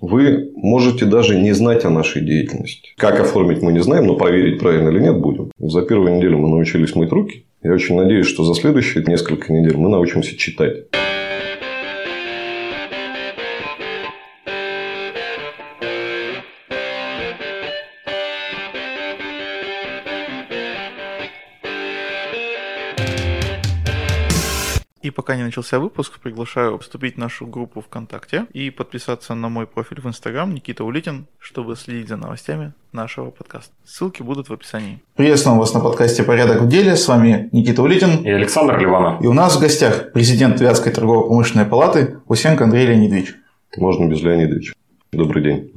Вы можете даже не знать о нашей деятельности. Как оформить мы не знаем, но проверить правильно или нет будем. За первую неделю мы научились мыть руки. Я очень надеюсь, что за следующие несколько недель мы научимся читать. И пока не начался выпуск, приглашаю вступить в нашу группу ВКонтакте и подписаться на мой профиль в Инстаграм Никита Улитин, чтобы следить за новостями нашего подкаста. Ссылки будут в описании. Приветствуем вас на подкасте «Порядок в деле». С вами Никита Улитин и Александр Ливанов. И у нас в гостях президент Вятской торгово-промышленной палаты Усенко Андрей Леонидович. Можно без Леонидовича. Добрый день.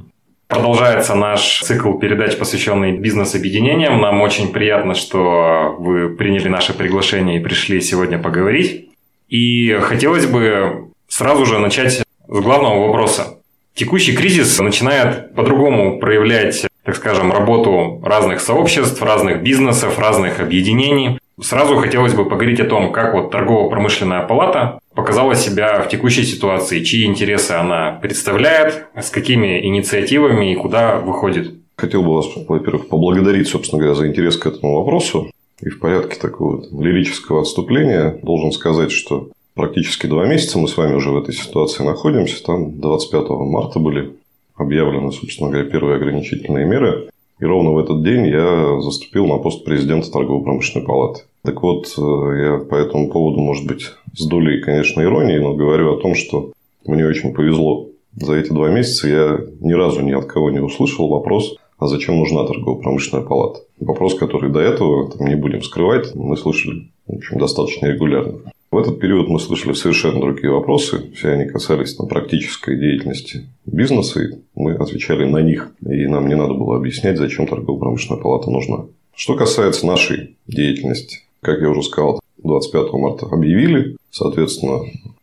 Продолжается наш цикл передач, посвященный бизнес-объединениям. Нам очень приятно, что вы приняли наше приглашение и пришли сегодня поговорить. И хотелось бы сразу же начать с главного вопроса. Текущий кризис начинает по-другому проявлять, так скажем, работу разных сообществ, разных бизнесов, разных объединений. Сразу хотелось бы поговорить о том, как вот торгово-промышленная палата показала себя в текущей ситуации, чьи интересы она представляет, с какими инициативами и куда выходит. Хотел бы вас, во-первых, поблагодарить, собственно говоря, за интерес к этому вопросу. И в порядке такого лирического отступления должен сказать, что практически 2 месяца мы с вами уже в этой ситуации находимся. Там 25 марта были объявлены, собственно говоря, первые ограничительные меры. И ровно в этот день я заступил на пост президента торгово-промышленной палаты. Так вот, я по этому поводу, может быть, с долей, конечно, иронии, но говорю о том, что мне очень повезло. За эти 2 месяца я ни разу ни от кого не услышал вопрос: а зачем нужна торгово-промышленная палата? Вопрос, который до этого, не будем скрывать, мы слышали, в общем, достаточно регулярно. В этот период мы слышали совершенно другие вопросы. Все они касались практической деятельности бизнеса, и мы отвечали на них. И нам не надо было объяснять, зачем торгово-промышленная палата нужна. Что касается нашей деятельности, как я уже сказал, 25 марта объявили. Соответственно,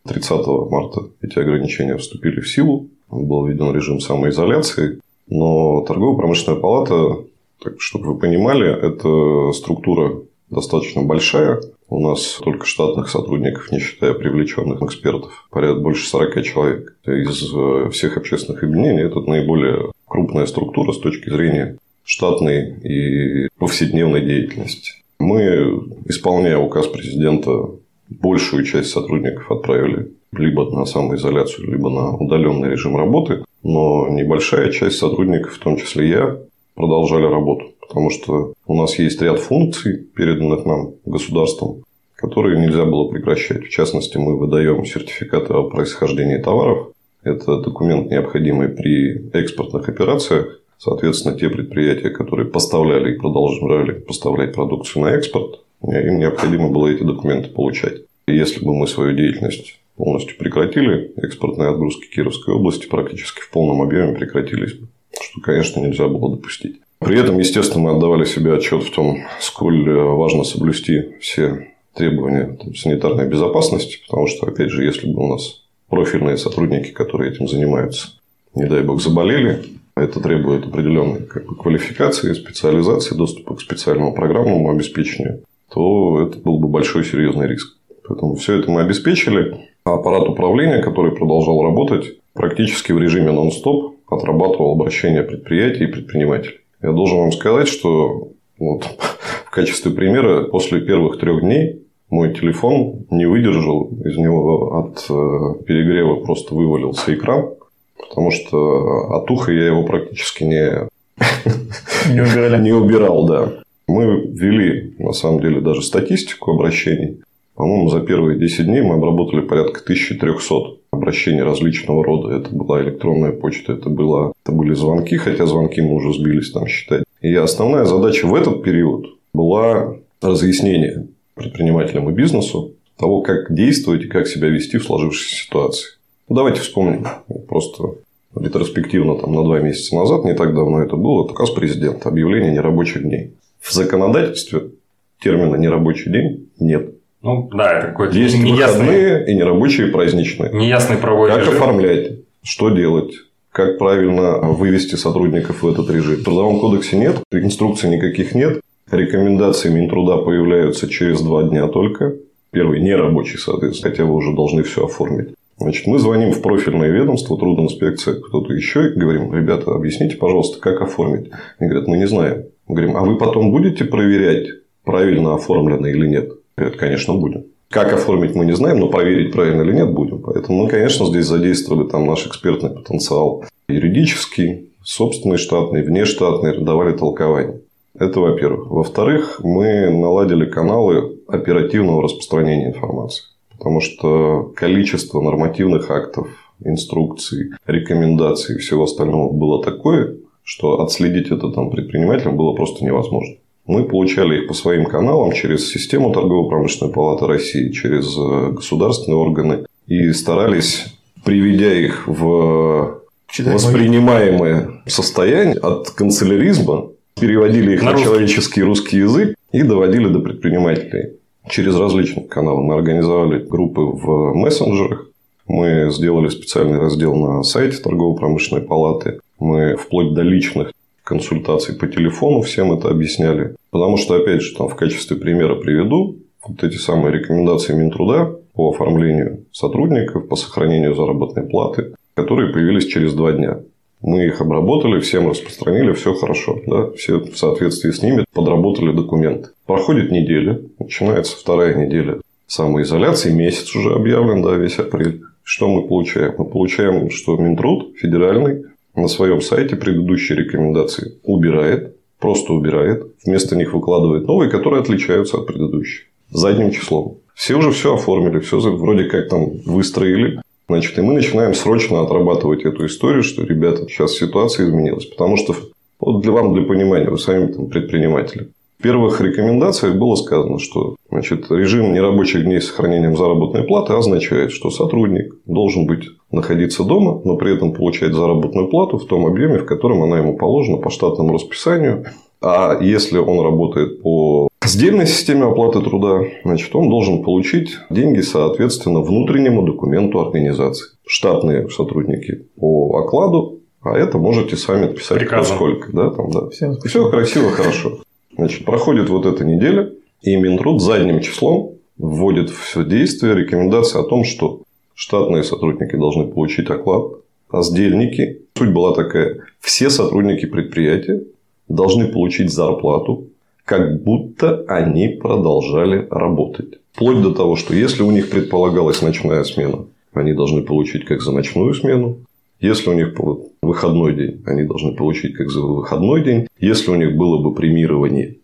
30 марта эти ограничения вступили в силу. Был введен режим самоизоляции. Но торгово-промышленная палата, так, чтобы вы понимали, это структура достаточно большая. У нас только штатных сотрудников, не считая привлеченных экспертов, порядка больше 40 человек. Из всех общественных объединений это наиболее крупная структура с точки зрения штатной и повседневной деятельности. Мы, исполняя указ президента, большую часть сотрудников отправили либо на самоизоляцию, либо на удаленный режим работы. Но небольшая часть сотрудников, в том числе я, продолжали работу. Потому что у нас есть ряд функций, переданных нам государством, которые нельзя было прекращать. В частности, мы выдаем сертификаты о происхождении товаров. Это документ, необходимый при экспортных операциях. Соответственно, те предприятия, которые поставляли и продолжали поставлять продукцию на экспорт, им необходимо было эти документы получать. И если бы мы свою деятельность полностью прекратили, экспортные отгрузки Кировской области практически в полном объеме прекратились бы, что, конечно, нельзя было допустить. При этом, естественно, мы отдавали себе отчет в том, сколь важно соблюсти все требования санитарной безопасности, потому что, опять же, если бы у нас профильные сотрудники, которые этим занимаются, не дай бог, заболели, это требует определенной квалификации, специализации, доступа к специальному программному обеспечению, то это был бы большой серьезный риск. Поэтому все это мы обеспечили. А аппарат управления, который продолжал работать, практически в режиме нон-стоп отрабатывал обращения предприятий и предпринимателей. Я должен вам сказать, что в качестве примера после первых 3 дней мой телефон не выдержал, из него от перегрева просто вывалился экран, потому что от уха я его практически не убирал. Мы ввели, на самом деле, даже статистику обращений. По-моему, за первые 10 дней мы обработали порядка 1300 обращений различного рода. Это была электронная почта, это были звонки, хотя звонки мы уже сбились считать. И основная задача в этот период была разъяснение предпринимателям и бизнесу того, как действовать и как себя вести в сложившейся ситуации. Давайте вспомним просто ретроспективно на 2 месяца назад, не так давно это было, указ президента, объявление нерабочих дней. В законодательстве термина «нерабочий день» нет. Это какой-то неясный. Есть выходные и нерабочие праздничные. Неясный правовой режим. Как оформлять? Что делать? Как правильно вывести сотрудников в этот режим? В Трудовом кодексе нет, инструкций никаких нет. Рекомендации Минтруда появляются через 2 дня только. Первый нерабочий, соответственно, хотя вы уже должны все оформить. Значит, мы звоним в профильное ведомство, трудинспекция, кто-то еще, и говорим: ребята, объясните, пожалуйста, как оформить. Они говорят: мы не знаем. Мы говорим: а вы потом будете проверять, правильно оформлено или нет? Говорят: конечно, будем. Как оформить, мы не знаем, но проверить, правильно или нет, будем. Поэтому мы, конечно, здесь задействовали там наш экспертный потенциал юридический, собственный, штатный, внештатный, давали толкование. Это во-первых. Во-вторых, мы наладили каналы оперативного распространения информации. Потому что количество нормативных актов, инструкций, рекомендаций и всего остального было такое, что отследить это там предпринимателям было просто невозможно. Мы получали их по своим каналам через систему Торгово-промышленной палаты России, через государственные органы. И старались, приведя их в воспринимаемое состояние от канцеляризма, переводили их на человеческий русский язык и доводили до предпринимателей. Через различные каналы. Мы организовали группы в мессенджерах. Мы сделали специальный раздел на сайте Торгово-промышленной палаты. Мы вплоть до личных консультаций по телефону всем это объясняли. Потому что, опять же, там в качестве примера приведу вот эти самые рекомендации Минтруда по оформлению сотрудников, по сохранению заработной платы, которые появились через 2 дня. Мы их обработали, всем распространили, все хорошо. Да? Все в соответствии с ними подработали документы. Проходит неделя, начинается 2-я неделя самоизоляции, месяц уже объявлен, да, весь апрель. Что мы получаем? Мы получаем, что Минтруд федеральный на своем сайте предыдущие рекомендации убирает, просто убирает, вместо них выкладывает новые, которые отличаются от предыдущих. Задним числом. Все уже все оформили, все вроде как там выстроили. Значит, и мы начинаем срочно отрабатывать эту историю, что, ребята, сейчас ситуация изменилась. Потому что, вот для понимания, вы сами там предприниматели. В первых рекомендациях было сказано, что режим нерабочих дней с сохранением заработной платы означает, что сотрудник должен быть находиться дома, но при этом получать заработную плату в том объеме, в котором она ему положена по штатному расписанию. А если он работает по сдельной системе оплаты труда, значит, он должен получить деньги соответственно внутреннему документу организации. Штатные сотрудники по окладу, а это можете сами писать приказом. Поскольку. Да, там, да. Все красиво, хорошо. Значит, проходит вот эта неделя, и Минтруд задним числом вводит в действие рекомендации о том, что штатные сотрудники должны получить оклад, а сдельники, суть была такая, все сотрудники предприятия должны получить зарплату, как будто они продолжали работать. Вплоть до того, что если у них предполагалась ночная смена, они должны получить как за ночную смену. Если у них выходной день, они должны получить как за выходной день. Если у них было бы премирование,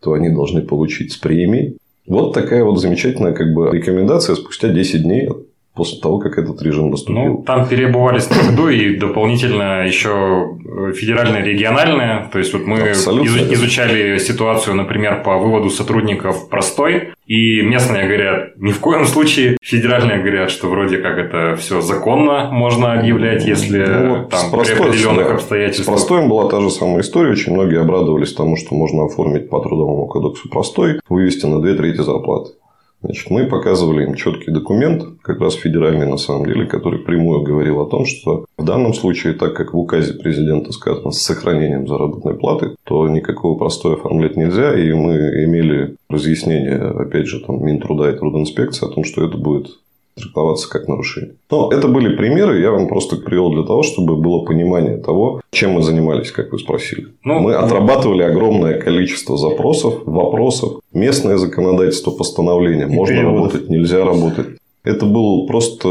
то они должны получить с премией. Вот такая вот замечательная рекомендация спустя 10 дней после того, как этот режим наступил. Там переобувались на ходу и дополнительно еще федеральные, региональные. То есть, вот мы изучали ситуацию, например, по выводу сотрудников простой. И местные говорят, ни в коем случае. Федеральные говорят, что вроде как это все законно можно объявлять, если при определенных обстоятельствах. С простоем была та же самая история. Очень многие обрадовались тому, что можно оформить по Трудовому кодексу простой, вывести на 2/3 зарплаты. Значит, мы показывали им четкий документ, как раз федеральный на самом деле, который прямую говорил о том, что в данном случае, так как в указе президента сказано с сохранением заработной платы, то никакого простоя оформлять нельзя. И мы имели разъяснение, опять же, там, Минтруда и Трудинспекции о том, что это будет трактоваться как нарушение. Но это были примеры, я вам просто привел для того, чтобы было понимание того, чем мы занимались, как вы спросили. Мы отрабатывали огромное количество запросов, вопросов. Местное законодательство, постановление. Можно работать, нельзя работать. Это было просто 2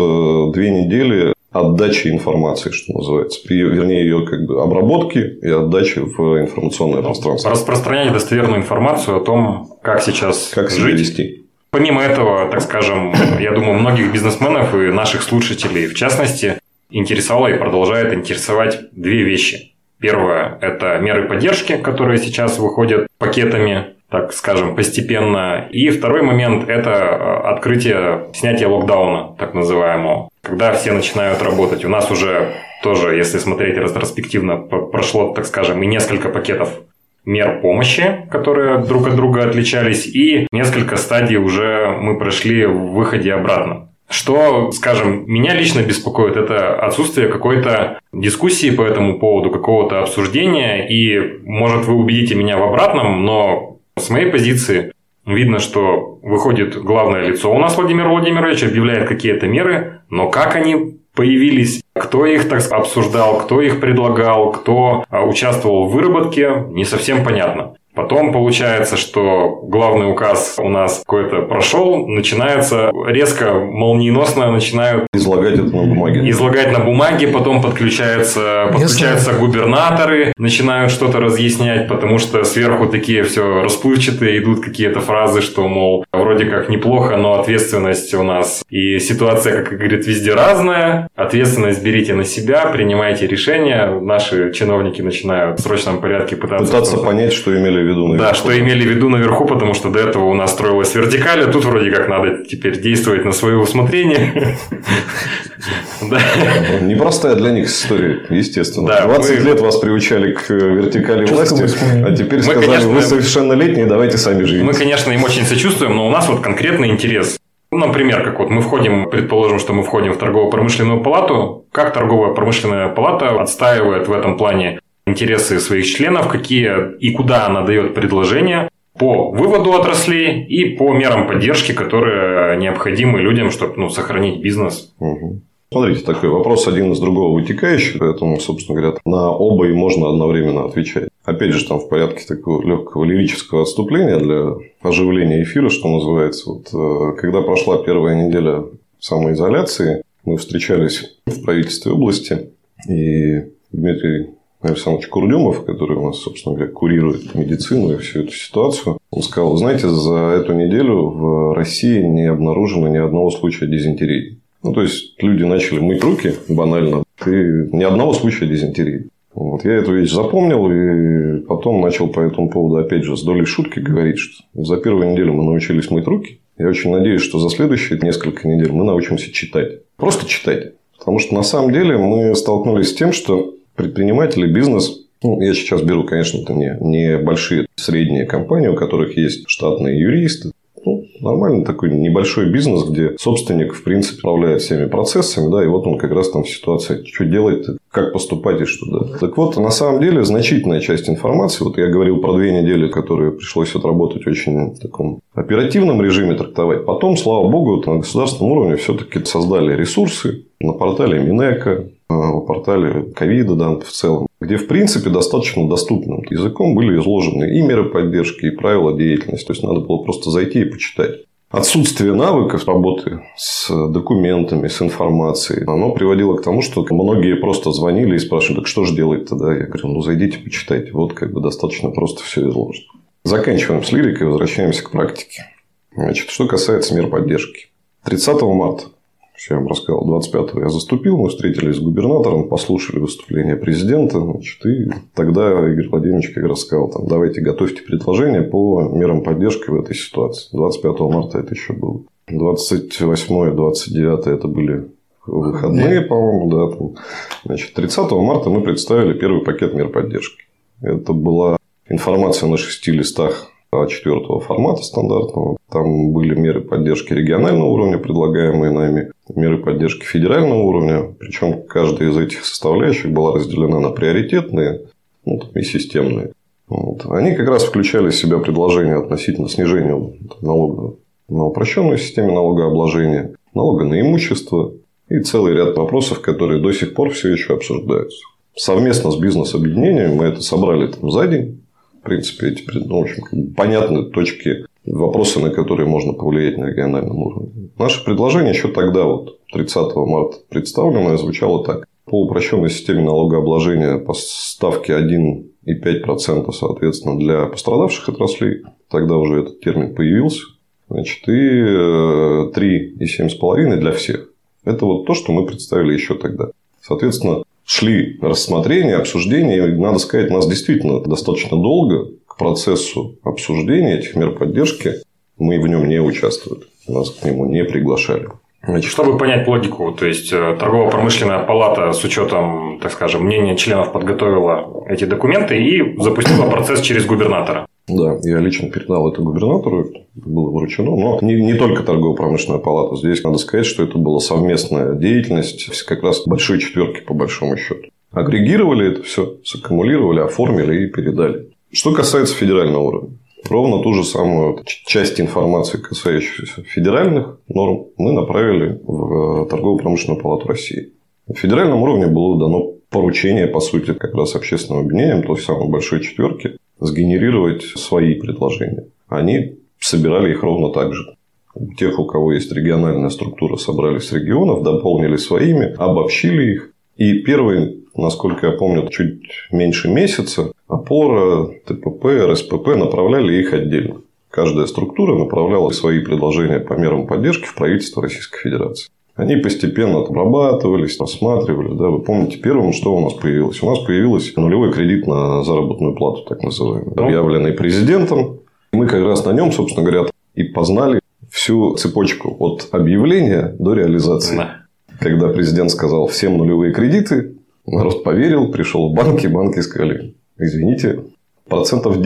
недели отдачи информации, что называется. Вернее, ее обработки и отдачи в информационное пространство. Распространять достоверную информацию о том, как сейчас жить. Вести. Помимо этого, так скажем, я думаю, многих бизнесменов и наших слушателей, в частности, интересовало и продолжает интересовать 2 вещи. Первое – это меры поддержки, которые сейчас выходят пакетами, так скажем, постепенно. И второй момент – это открытие, снятие локдауна, так называемого, когда все начинают работать. У нас уже тоже, если смотреть ретроспективно, прошло, так скажем, и несколько пакетов мер помощи, которые друг от друга отличались, и несколько стадий уже мы прошли в выходе обратно. Что, скажем, меня лично беспокоит, это отсутствие какой-то дискуссии по этому поводу, какого-то обсуждения, и, может, вы убедите меня в обратном, но с моей позиции Видно, что выходит главное лицо у нас, Владимир Владимирович, объявляет какие-то меры, но как они появились, кто их так обсуждал, кто их предлагал, кто участвовал в выработке, не совсем понятно. Потом получается, что главный указ у нас какой-то прошел, начинается резко, молниеносно начинают излагать это на бумаге. Потом подключаются губернаторы, начинают что-то разъяснять, потому что сверху такие все расплывчатые, идут какие-то фразы, что, мол, вроде как неплохо, но ответственность у нас и ситуация, как говорит, везде разная. Ответственность берите на себя, принимайте решения. Наши чиновники начинают в срочном порядке пытаться понять, что имели да, что имели в виду наверху, потому что до этого у нас строилась вертикаль, а тут вроде как надо теперь действовать на свое усмотрение. Непростая для них история, естественно. 20 лет вас приучали к вертикали власти, а теперь сказали, вы совершеннолетние, давайте сами живите. Мы, конечно, им очень сочувствуем, но у нас вот конкретный интерес. Например, как вот мы входим, предположим, что мы входим в торгово-промышленную палату, как торгово-промышленная палата отстаивает в этом плане интересы своих членов, какие и куда она дает предложения по выводу отраслей и по мерам поддержки, которые необходимы людям, чтобы сохранить бизнес. Угу. Смотрите, такой вопрос один из другого вытекающий, поэтому, собственно говоря, на оба и можно одновременно отвечать. Опять же, там в порядке такого легкого лирического отступления для оживления эфира, что называется. Вот, когда прошла первая неделя самоизоляции, мы встречались в правительстве области, и Дмитрий Александр Курдюмов, который у нас, собственно говоря, курирует медицину и всю эту ситуацию, он сказал, знаете, за эту неделю в России не обнаружено ни одного случая дизентерии. То есть, люди начали мыть руки, банально, и ни одного случая дизентерии. Вот, я эту вещь запомнил и потом начал по этому поводу, опять же, с долей шутки говорить, что за первую неделю мы научились мыть руки. Я очень надеюсь, что за следующие несколько недель мы научимся читать. Просто читать. Потому что, на самом деле, мы столкнулись с тем, что предприниматели, бизнес, я сейчас беру, конечно, это не большие, средние компании, у которых есть штатные юристы. Нормально такой небольшой бизнес, где собственник, в принципе, управляет всеми процессами, да, и вот он как раз там в ситуации, что делать-то, как поступать и что, да. Так вот, на самом деле, значительная часть информации, вот я говорил про 2 недели, которые пришлось отработать очень в таком оперативном режиме трактовать. Потом, слава богу, на государственном уровне все-таки создали ресурсы на портале Минэка, на портале ковида, да, в целом, где, в принципе, достаточно доступным языком были изложены и меры поддержки, и правила деятельности. То есть, надо было просто зайти и почитать. Отсутствие навыков работы с документами, с информацией, оно приводило к тому, что многие просто звонили и спрашивали, так что же делать-то, да? Я говорю, зайдите, почитайте. Вот, достаточно просто все изложено. Заканчиваем с лирикой, возвращаемся к практике. Значит, что касается мер поддержки. 30 марта. Я вам рассказал, 25-го я заступил, мы встретились с губернатором, послушали выступление президента. Значит, и тогда Игорь Владимирович как раз сказал, давайте готовьте предложение по мерам поддержки в этой ситуации. 25 марта это еще было. 28-е, 29-е это были выходные, по-моему, да. Значит, 30 марта мы представили первый пакет мер поддержки. Это была информация на 6 листах. 4-го формата стандартного. Там были меры поддержки регионального уровня, предлагаемые нами, меры поддержки федерального уровня. Причем каждая из этих составляющих была разделена на приоритетные и системные. Они как раз включали в себя предложения относительно снижения налога на упрощенную систему налогообложения, налога на имущество и целый ряд вопросов, которые до сих пор все еще обсуждаются. Совместно с бизнес-объединениями мы это собрали за день. В принципе, эти понятны точки, вопросы, на которые можно повлиять на региональном уровне. Наше предложение еще тогда, 30 марта представленное, звучало так. По упрощенной системе налогообложения по ставке 1,5% соответственно для пострадавших отраслей. Тогда уже этот термин появился. Значит, и 3,7,5% для всех. Это то, что мы представили еще тогда. Соответственно, шли рассмотрения, обсуждения. И, надо сказать, нас действительно достаточно долго к процессу обсуждения этих мер поддержки. Мы в нем не участвовали. Нас к нему не приглашали. Значит, чтобы понять логику, то есть, торгово-промышленная палата с учетом, так скажем, мнения членов подготовила эти документы и запустила процесс через губернатора. Да, я лично передал это губернатору, было вручено, но не только торгово-промышленная палата. Здесь надо сказать, что это была совместная деятельность как раз большой четверки по большому счету. Агрегировали это все, саккумулировали, оформили и передали. Что касается федерального уровня. Ровно ту же самую часть информации, касающуюся федеральных норм, мы направили в Торгово-промышленную палату России. На федеральном уровне было дано поручение, по сути, как раз общественным объединениям, той самой большой четверки, сгенерировать свои предложения. Они собирали их ровно так же. У тех, у кого есть региональная структура, собрали с регионов, дополнили своими, обобщили их. И первый, насколько я помню, чуть меньше месяца, ОПОРА, ТПП, РСПП направляли их отдельно. Каждая структура направляла свои предложения по мерам поддержки в правительство Российской Федерации. Они постепенно обрабатывались, рассматривали. Да, вы помните, первым, что у нас появилось? У нас появился нулевой кредит на заработную плату, так называемый, объявленный президентом. Мы как раз на нем, собственно говоря, и познали всю цепочку от объявления до реализации. Да. Когда президент сказал всем нулевые кредиты, народ поверил, пришел в банки сказали: извините, 10%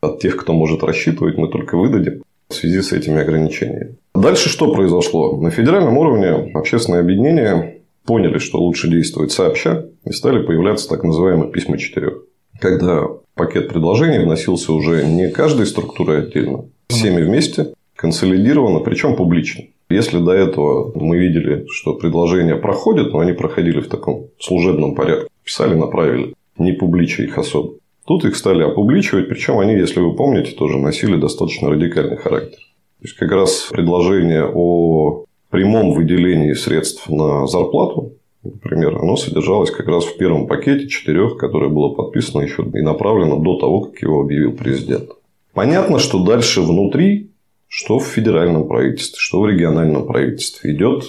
от тех, кто может рассчитывать, мы только выдадим в связи с этими ограничениями. Дальше что произошло? На федеральном уровне общественные объединения поняли, что лучше действовать сообща, и стали появляться так называемые письма четырех. Когда пакет предложений вносился уже не каждой структурой отдельно, всеми вместе, консолидированно, причем публично. Если до этого мы видели, что предложения проходят, но они проходили в таком служебном порядке, писали, направили, не публича их особо. Тут их стали опубличивать, причем они, если вы помните, тоже носили достаточно радикальный характер. То есть, как раз предложение о прямом выделении средств на зарплату, например, оно содержалось как раз в первом пакете 4, которое было подписано еще и направлено до того, как его объявил президент. Понятно, что дальше внутри, что в федеральном правительстве, что в региональном правительстве, идет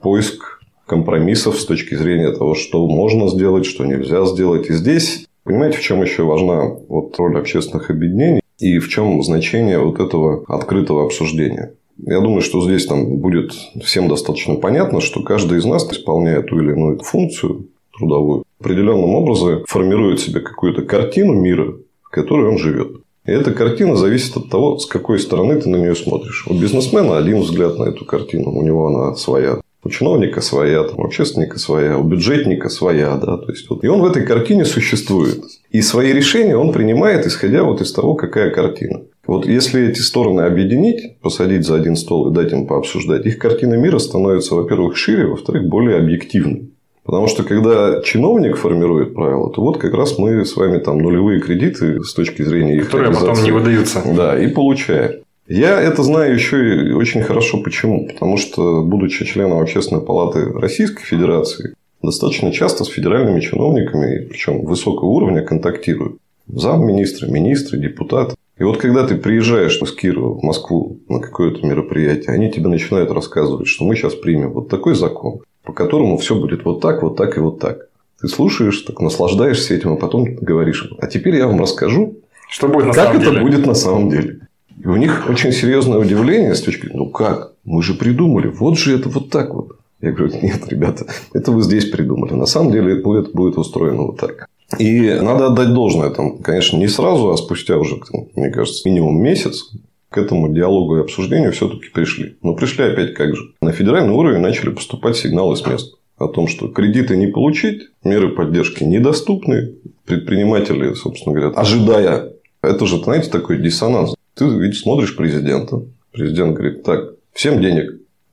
поиск компромиссов с точки зрения того, что можно сделать, что нельзя сделать. И здесь, понимаете, в чем еще важна вот роль общественных объединений и в чем значение вот этого открытого обсуждения. Я думаю, что здесь там будет всем достаточно понятно, что каждый из нас исполняет ту или иную функцию трудовую, определенным образом формирует себе какую-то картину мира, в которой он живет. И эта картина зависит от того, с какой стороны ты на нее смотришь. У бизнесмена один взгляд на эту картину, у него она своя. У чиновника своя, там, у общественника своя, у бюджетника своя. Да? То есть, вот. И он в этой картине существует. И свои решения он принимает, исходя вот из того, какая картина. Вот если эти стороны объединить, посадить за один стол и дать им пообсуждать, их картина мира становится, во-первых, шире, во-вторых, более объективной. Потому что, когда чиновник формирует правила, то вот как раз мы с вами там нулевые кредиты с точки зрения их реализации. Которые потом не выдаются. Да, и получаем. Я это знаю еще и очень хорошо. Почему? Потому что, будучи членом Общественной палаты Российской Федерации, достаточно часто с федеральными чиновниками, причем высокого уровня, контактирую. Замминистра, министры, депутаты. И вот когда ты приезжаешь из Кирова в Москву на какое-то мероприятие, они тебе начинают рассказывать, что мы сейчас примем вот такой закон, по которому все будет вот так и вот так. Ты слушаешь, так наслаждаешься этим, а потом говоришь: а теперь я вам расскажу, что будет на как это будет на самом деле. И у них очень серьезное удивление с точки зрения: ну как? Мы же придумали, вот же это вот так вот. Я говорю: нет, ребята, это вы здесь придумали. На самом деле это будет устроено вот так. И надо отдать должное, там, конечно, не сразу, а спустя уже, мне кажется, минимум месяц к этому диалогу и обсуждению все-таки пришли. Но пришли опять как же. На федеральный уровень начали поступать сигналы с мест о том, что кредиты не получить, меры поддержки недоступны. Предприниматели, собственно говоря, ожидая. Это же, знаете, такой диссонанс. Ты ведь смотришь президента. Президент говорит: так, всем денег.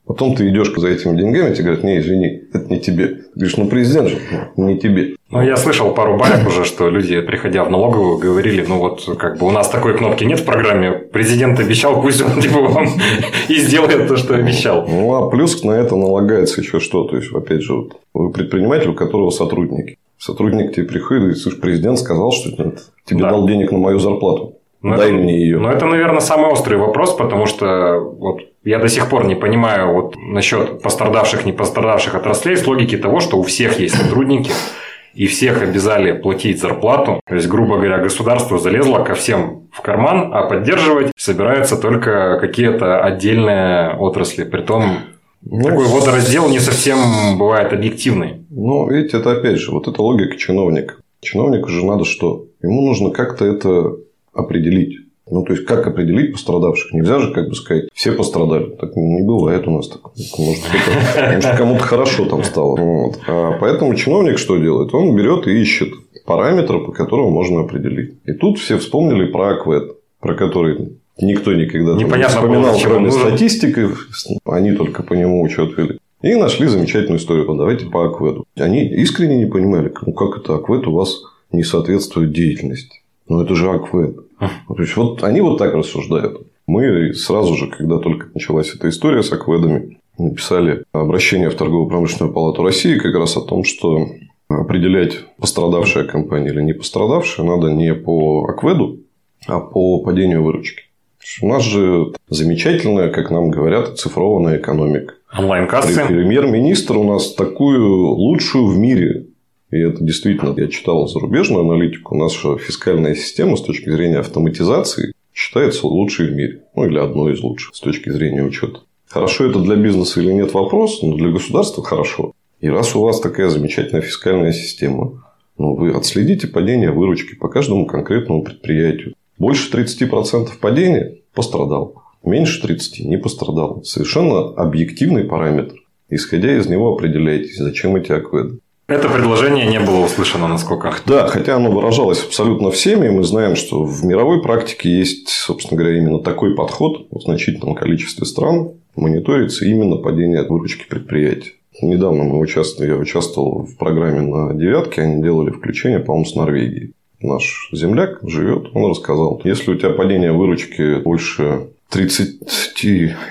Потом ты идешь за этими деньгами, тебе говорят: не, извини, это не тебе. Ты говоришь: ну, президент же, не тебе. Ну, я слышал пару баек уже, что люди, приходя в налоговую, говорили: ну, вот, как бы у нас такой кнопки нет в программе. Президент обещал, пусть он типа вам и сделает то, что обещал. Ну, а плюс на это налагается еще что. То есть, опять же, вот, вы предприниматель, у которого сотрудники. Сотрудник тебе приходит и говорит: слушай, президент сказал, что тебе дал денег на мою зарплату. Но дай мне ее. Но это, наверное, самый острый вопрос, потому что вот я до сих пор не понимаю вот насчет пострадавших, не пострадавших отраслей с логики того, что у всех есть сотрудники, и всех обязали платить зарплату. То есть, грубо говоря, государство залезло ко всем в карман, а поддерживать собираются только какие-то отдельные отрасли. Притом, такой водораздел не совсем бывает объективный. Ну, видите, это опять же, вот это логика чиновника. Чиновнику же надо что? Ему нужно как-то это определить. Ну, то есть, как определить пострадавших? Нельзя же, как бы сказать, все пострадали. Так не бывает у нас так. Может, кому-то хорошо там стало. Вот. А поэтому чиновник что делает? Он берет и ищет параметры, по которым можно определить. И тут все вспомнили про АКВЭД. про который никто никогда не вспоминал, кроме статистиков. Они только по нему учет вели. И нашли замечательную историю. Давайте по АКВЭДу. Они искренне не понимали, ну как это АКВЭД у вас не соответствует деятельности. Ну это же АКВЭД. То есть, вот они вот так рассуждают. Мы сразу же, когда только началась эта история с АКВЭДами, написали обращение в Торгово-промышленную палату России как раз о том, что определять, пострадавшая компания или не пострадавшая, надо не по АКВЭДу, а по падению выручки. У нас же замечательная, как нам говорят, цифрованная экономика. Онлайн-кассы. Премьер-министр у нас такую лучшую в мире. И это действительно, я читал зарубежную аналитику, наша фискальная система с точки зрения автоматизации считается лучшей в мире. Ну, или одной из лучших с точки зрения учета. Хорошо это для бизнеса или нет вопрос, но для государства хорошо. И раз у вас такая замечательная фискальная система, ну, вы отследите падение выручки по каждому конкретному предприятию. Больше 30% падения – пострадал. Меньше 30% – не пострадал. Совершенно объективный параметр. Исходя из него определяйтесь, зачем эти АКВЭДы. Это предложение не было услышано, насколько... Да, хотя оно выражалось абсолютно всеми. Мы знаем, что в мировой практике есть, собственно говоря, именно такой подход в значительном количестве стран. Мониторится именно падение выручки предприятий. Недавно я участвовал в программе на «Девятке». Они делали включение, по-моему, с Норвегией. Наш земляк живет, он рассказал. Если у тебя падение выручки больше 30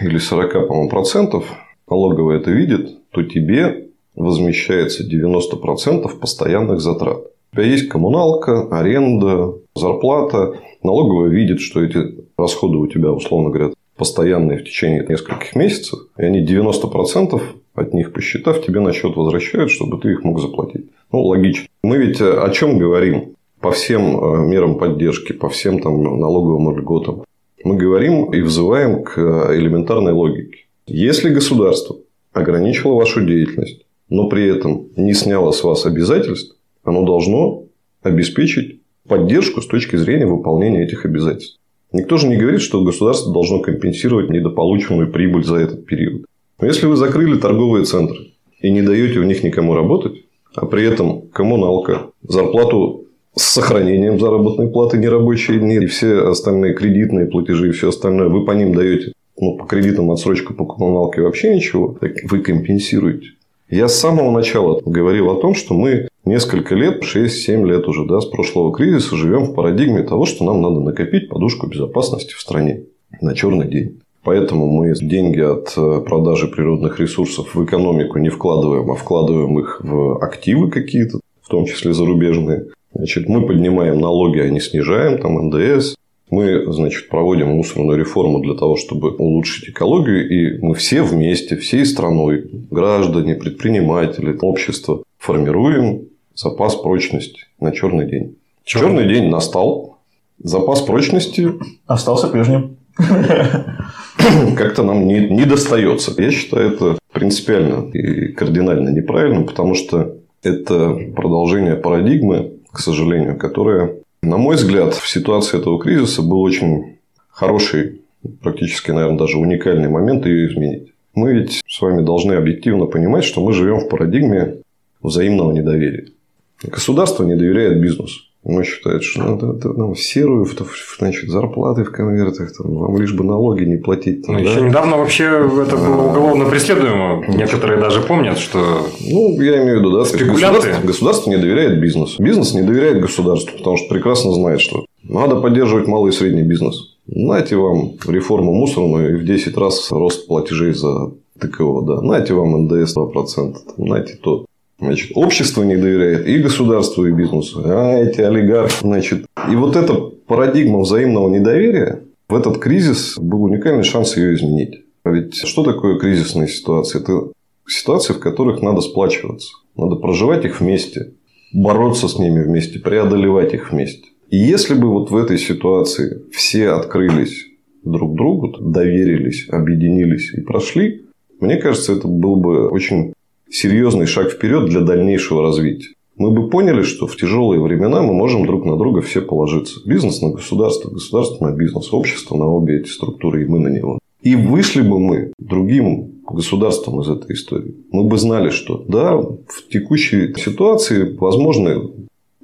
или 40, по-моему, процентов, налоговая это видит, то тебе возмещается 90% постоянных затрат. У тебя есть коммуналка, аренда, зарплата. Налоговая видит, что эти расходы у тебя, условно говоря, постоянные в течение нескольких месяцев. И они 90% от них, посчитав, тебе на счет возвращают, чтобы ты их мог заплатить. Ну, логично. Мы ведь о чем говорим? По всем мерам поддержки, по всем там налоговым льготам. Мы говорим и взываем к элементарной логике. Если государство ограничило вашу деятельность, но при этом не сняло с вас обязательств, оно должно обеспечить поддержку с точки зрения выполнения этих обязательств. Никто же не говорит, что государство должно компенсировать недополученную прибыль за этот период. Но если вы закрыли торговые центры и не даете в них никому работать, а при этом коммуналка, зарплату с сохранением заработной платы, нерабочие дни и все остальные кредитные платежи и все остальное, вы по ним даете, ну, по кредитам отсрочку, по коммуналке вообще ничего, так вы компенсируете. Я с самого начала говорил о том, что мы несколько лет, 6-7 лет уже, да, с прошлого кризиса живем в парадигме того, что нам надо накопить подушку безопасности в стране на черный день. Поэтому мы деньги от продажи природных ресурсов в экономику не вкладываем, а вкладываем их в активы какие-то, в том числе зарубежные. Значит, мы поднимаем налоги, а не снижаем, там НДС. Мы, значит, проводим мусорную реформу для того, чтобы улучшить экологию. И мы все вместе, всей страной, граждане, предприниматели, общество, формируем запас прочности на черный день. Черный день настал. Запас прочности остался прежним. Как-то нам не достается. Я считаю, это принципиально и кардинально неправильно, потому что это продолжение парадигмы, к сожалению, которая, на мой взгляд, в ситуации этого кризиса был очень хороший, практически, наверное, даже уникальный момент ее изменить. Мы ведь с вами должны объективно понимать, что мы живем в парадигме взаимного недоверия. Государство не доверяет бизнесу. Оно считает, что надо нам в серую, значит, зарплаты в конвертах, там, вам лишь бы налоги не платить. Там, ну, да? Еще недавно вообще это было уголовно преследуемо. Некоторые даже помнят, что... Ну, я имею в виду, да, государство не доверяет бизнесу. Бизнес не доверяет государству, потому что прекрасно знает, что надо поддерживать малый и средний бизнес. Нате вам реформу мусорную и в 10 раз рост платежей за ТКО. Да. Нате вам НДС 2%, нате то. Значит, общество не доверяет и государству, и бизнесу. А эти олигархи, значит. И вот эта парадигма взаимного недоверия, в этот кризис был уникальный шанс ее изменить. А ведь что такое кризисные ситуации? Это ситуации, в которых надо сплачиваться. Надо проживать их вместе, бороться с ними вместе, преодолевать их вместе. И если бы вот в этой ситуации все открылись друг другу, доверились, объединились и прошли, мне кажется, это был бы очень... серьезный шаг вперед для дальнейшего развития. Мы бы поняли, что в тяжелые времена мы можем друг на друга все положиться. Бизнес на государство, государство на бизнес, общество на обе эти структуры и мы на него. И вышли бы мы другим государством из этой истории. Мы бы знали, что да, в текущей ситуации возможны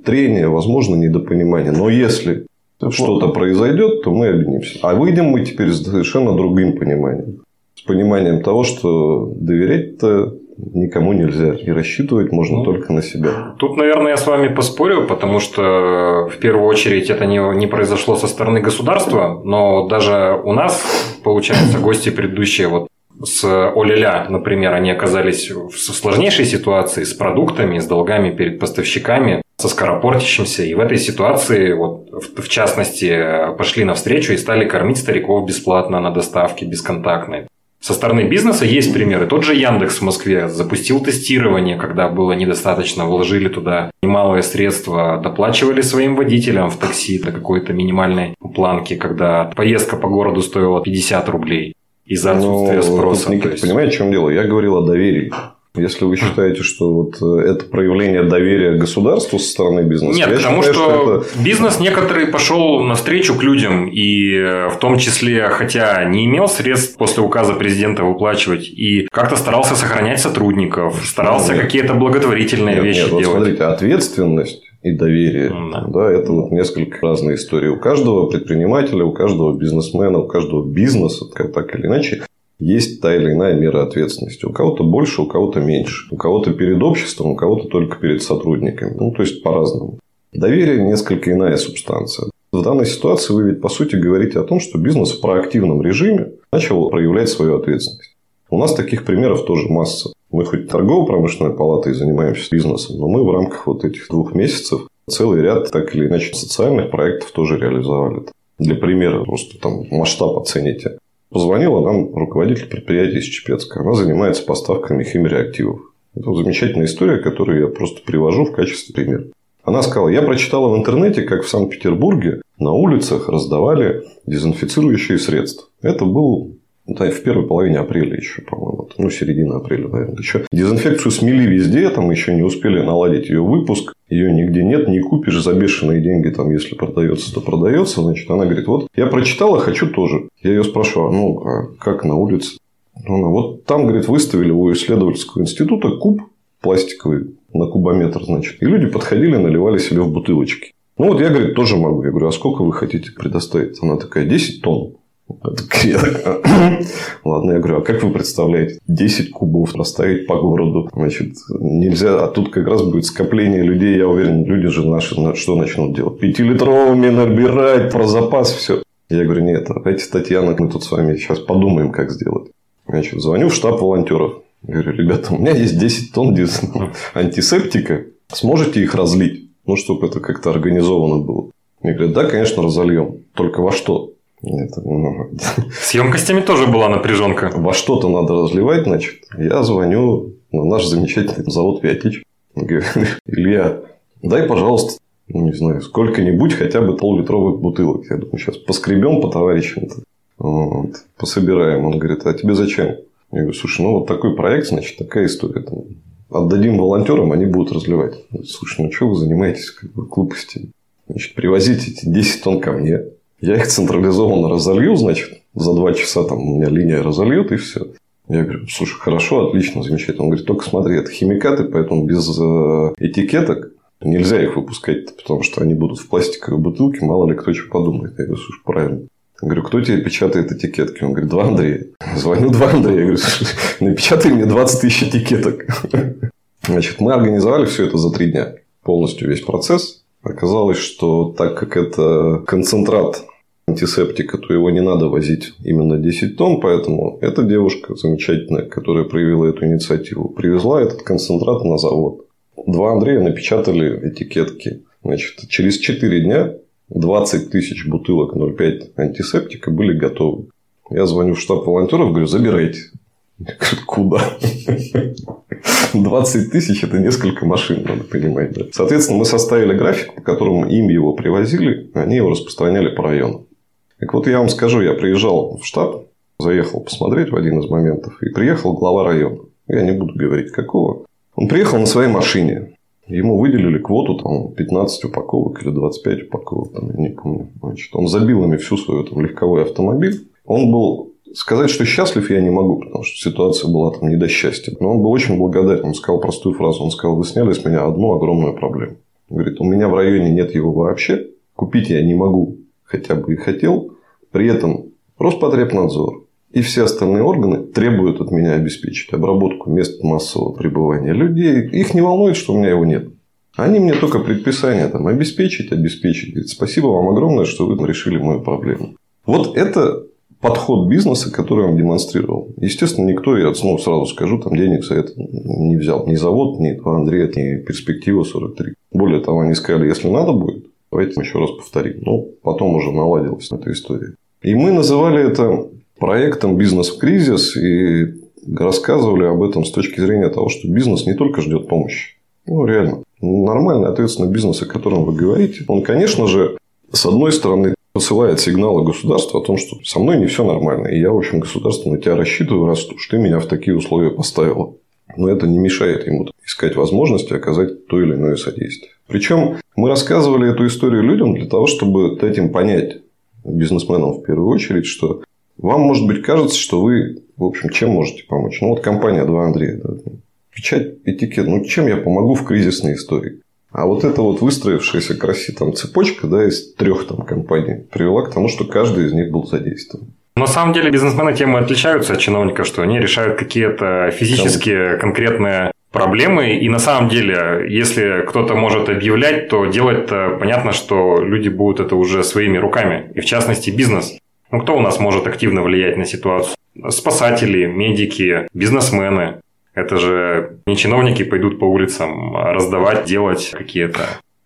трения, возможно недопонимание. Но если что-то произойдет, то мы обвинимся. А выйдем мы теперь с совершенно другим пониманием. С пониманием того, что доверять-то никому нельзя. И рассчитывать можно только на себя. Тут, наверное, я с вами поспорю, потому что в первую очередь это не произошло со стороны государства, но даже у нас, получается, гости предыдущие вот с Оля-ля, например, они оказались в сложнейшей ситуации с продуктами, с долгами перед поставщиками, со скоропортящимся. И в этой ситуации, вот, в частности, пошли навстречу и стали кормить стариков бесплатно на доставке бесконтактной. Со стороны бизнеса есть примеры. Тот же Яндекс в Москве запустил тестирование, когда было недостаточно, вложили туда немалые средства, доплачивали своим водителям в такси до какой-то минимальной планки, когда поездка по городу стоила 50 рублей из-за отсутствия спроса. Никита, понимаете, в чем дело? Я говорил о доверии. Если вы считаете, что вот это проявление доверия государству со стороны бизнеса... Нет, потому считаю, что это... бизнес некоторый пошел навстречу к людям. И в том числе, хотя не имел средств после указа президента выплачивать, и как-то старался сохранять сотрудников, старался какие-то благотворительные вещи делать. Вот смотрите, ответственность и доверие. Да, это вот несколько разные истории. У каждого предпринимателя, у каждого бизнесмена, у каждого бизнеса, так или иначе, есть та или иная мера ответственности. У кого-то больше, у кого-то меньше. У кого-то перед обществом, у кого-то только перед сотрудниками. То есть, по-разному. Доверие – несколько иная субстанция. В данной ситуации вы ведь, по сути, говорите о том, что бизнес в проактивном режиме начал проявлять свою ответственность. У нас таких примеров тоже масса. Мы хоть торгово-промышленной палатой занимаемся бизнесом, но мы в рамках вот этих 2 месяцев целый ряд, так или иначе, социальных проектов тоже реализовали. Для примера, просто там масштаб оцените. Позвонила нам руководитель предприятия из Чепецка. Она занимается поставками химреактивов. Это замечательная история, которую я просто привожу в качестве примера. Она сказала, я прочитала в интернете, как в Санкт-Петербурге на улицах раздавали дезинфицирующие средства. Это было в первой половине апреля еще, по-моему. Середина апреля, наверное. Еще дезинфекцию смели везде, там еще не успели наладить ее выпуск. Ее нигде нет, не купишь за бешеные деньги, там, если продается, то продается. Значит, она говорит, вот я прочитала, хочу тоже. Я ее спрашиваю, а как на улице? Она, вот там, говорит, выставили у исследовательского института куб пластиковый на кубометр, значит. И люди подходили, наливали себе в бутылочки. Я, говорит, тоже могу. Я говорю, а сколько вы хотите предоставить? Она такая, 10 тонн. Ладно, я говорю, а как вы представляете, 10 кубов расставить по городу? Значит, нельзя, а тут как раз будет скопление людей, я уверен, люди же наши что начнут делать? 5-литровыми набирать, про запас, все. Я говорю, нет, давайте, Татьяна, мы тут с вами сейчас подумаем, как сделать. Значит, звоню в штаб волонтеров. Я говорю, ребята, у меня есть 10 тонн антисептика, сможете их разлить? Чтобы это как-то организовано было. Мне говорят, да, конечно, разольем. Только во что? С емкостями тоже была напряженка. Во что-то надо разливать, значит. Я звоню на наш замечательный завод «Виотич». Говорю, Илья, дай, пожалуйста, не знаю, сколько-нибудь хотя бы пол-литровых бутылок. Я думаю, сейчас поскребем по товарищам-то. Пособираем. Он говорит, а тебе зачем? Я говорю, слушай, вот такой проект, значит, такая история. Отдадим волонтерам, они будут разливать. Слушай, что вы занимаетесь глупостями? Значит, привозите эти 10 тонн ко мне. Я их централизованно разолью, значит, за 2 часа там у меня линия разольет и все. Я говорю, слушай, хорошо, отлично, замечательно. Он говорит, только смотри, это химикаты, поэтому без этикеток нельзя их выпускать, потому что они будут в пластиковой бутылке, мало ли кто что подумает. Я говорю, слушай, правильно. Я говорю, кто тебе печатает этикетки? Он говорит, Два Андрея. Звоню Два Андрея, я говорю, слушай, напечатай мне 20 000 этикеток. Значит, мы организовали все это за 3 дня, полностью весь процесс. Оказалось, что так как это концентрат антисептика, то его не надо возить именно 10 тонн. Поэтому эта девушка замечательная, которая проявила эту инициативу, привезла этот концентрат на завод. Два Андрея напечатали этикетки. Значит, через 4 дня 20 000 бутылок 0,5 антисептика были готовы. Я звоню в штаб волонтеров, говорю, забирайте. Я говорю, куда? 20 000 – это несколько машин, надо понимать. Да? Соответственно, мы составили график, по которому им его привозили, они его распространяли по району. Так вот, я вам скажу, я приезжал в штаб, заехал посмотреть в один из моментов, и приехал глава района. Я не буду говорить, какого. Он приехал на своей машине. Ему выделили квоту 15 упаковок или 25 упаковок, я не помню. Значит, он забил ими всю свою легковой автомобиль. Он был... Сказать, что счастлив я не могу, потому что ситуация была не до счастья. Но он был очень благодарен. Он сказал простую фразу. Он сказал, вы сняли с меня одну огромную проблему. Говорит, у меня в районе нет его вообще. Купить я не могу хотя бы и хотел, при этом Роспотребнадзор и все остальные органы требуют от меня обеспечить обработку мест массового пребывания людей. Их не волнует, что у меня его нет. Они мне только предписание там, обеспечить. Говорят, спасибо вам огромное, что вы решили мою проблему. Вот это подход бизнеса, который он демонстрировал. Естественно, никто, я сразу скажу, там денег за это не взял. Ни завод, ни Два Андрея, ни Перспектива 43. Более того, они сказали, если надо будет, давайте еще раз повторим. Ну, потом уже наладилась эта история. И мы называли это проектом «Бизнес в кризис» и рассказывали об этом с точки зрения того, что бизнес не только ждет помощи. Ну, реально. Нормальный, ответственный бизнес, о котором вы говорите, он, конечно же, с одной стороны, посылает сигналы государству о том, что со мной не все нормально. И я, в общем, государство на тебя рассчитываю, раз уж ты меня в такие условия поставила. Но это не мешает ему искать возможности оказать то или иное содействие. Причем мы рассказывали эту историю людям для того, чтобы дать им понять, бизнесменам в первую очередь, что вам, может быть, кажется, что вы, в общем, чем можете помочь. Ну, вот компания «Два Андрея». Да, печать, этикет. Ну, чем я помогу в кризисной истории? А вот эта вот выстроившаяся красивая цепочка из 3 компаний привела к тому, что каждый из них был задействован. На самом деле, бизнесмены тем и отличаются от чиновников, что они решают какие-то физические конкретные проблемы. И на самом деле, если кто-то может объявлять, то делать-то понятно, что люди будут это уже своими руками. И в частности, бизнес. Ну, кто у нас может активно влиять на ситуацию? Спасатели, медики, бизнесмены. Это же не чиновники пойдут по улицам раздавать, делать какие-то...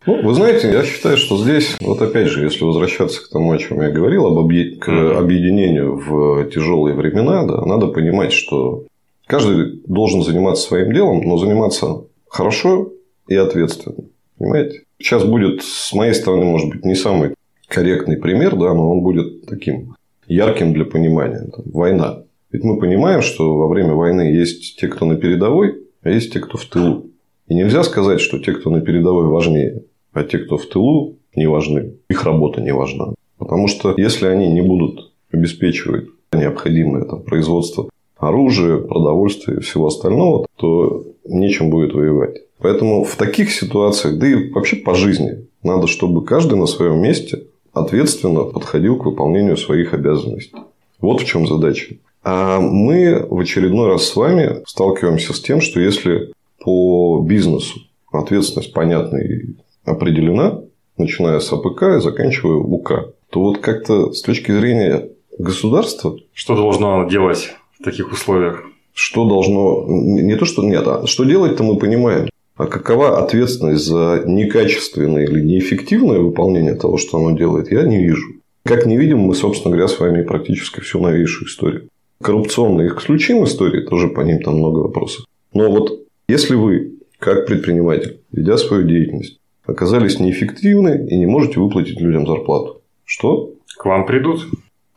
Ну, вы знаете, я считаю, что здесь, вот опять же, если возвращаться к тому, о чем я говорил, к объединению в тяжелые времена, да, надо понимать, что каждый должен заниматься своим делом, но заниматься хорошо и ответственно. Понимаете? Сейчас будет, с моей стороны, может быть, не самый корректный пример, да, но он будет таким ярким для понимания. Там, война. Ведь мы понимаем, что во время войны есть те, кто на передовой, а есть те, кто в тылу. И нельзя сказать, что те, кто на передовой, важнее, а те, кто в тылу, не важны. Их работа не важна. Потому что если они не будут обеспечивать необходимое производство оружия, продовольствия и всего остального, то нечем будет воевать. Поэтому в таких ситуациях, да и вообще по жизни, надо, чтобы каждый на своем месте ответственно подходил к выполнению своих обязанностей. Вот в чем задача. А мы в очередной раз с вами сталкиваемся с тем, что если по бизнесу ответственность понятна и определена, начиная с АПК и заканчивая УК, то вот как-то с точки зрения государства... Что должно делать в таких условиях? Что должно... Не то, что нет, а что делать-то мы понимаем. А какова ответственность за некачественное или неэффективное выполнение того, что оно делает, я не вижу. Как не видим, мы, собственно говоря, с вами практически всю новейшую историю. Коррупционно их исключим истории, тоже по ним там много вопросов. Но вот если вы, как предприниматель, ведя свою деятельность, оказались неэффективны и не можете выплатить людям зарплату, что? К вам придут.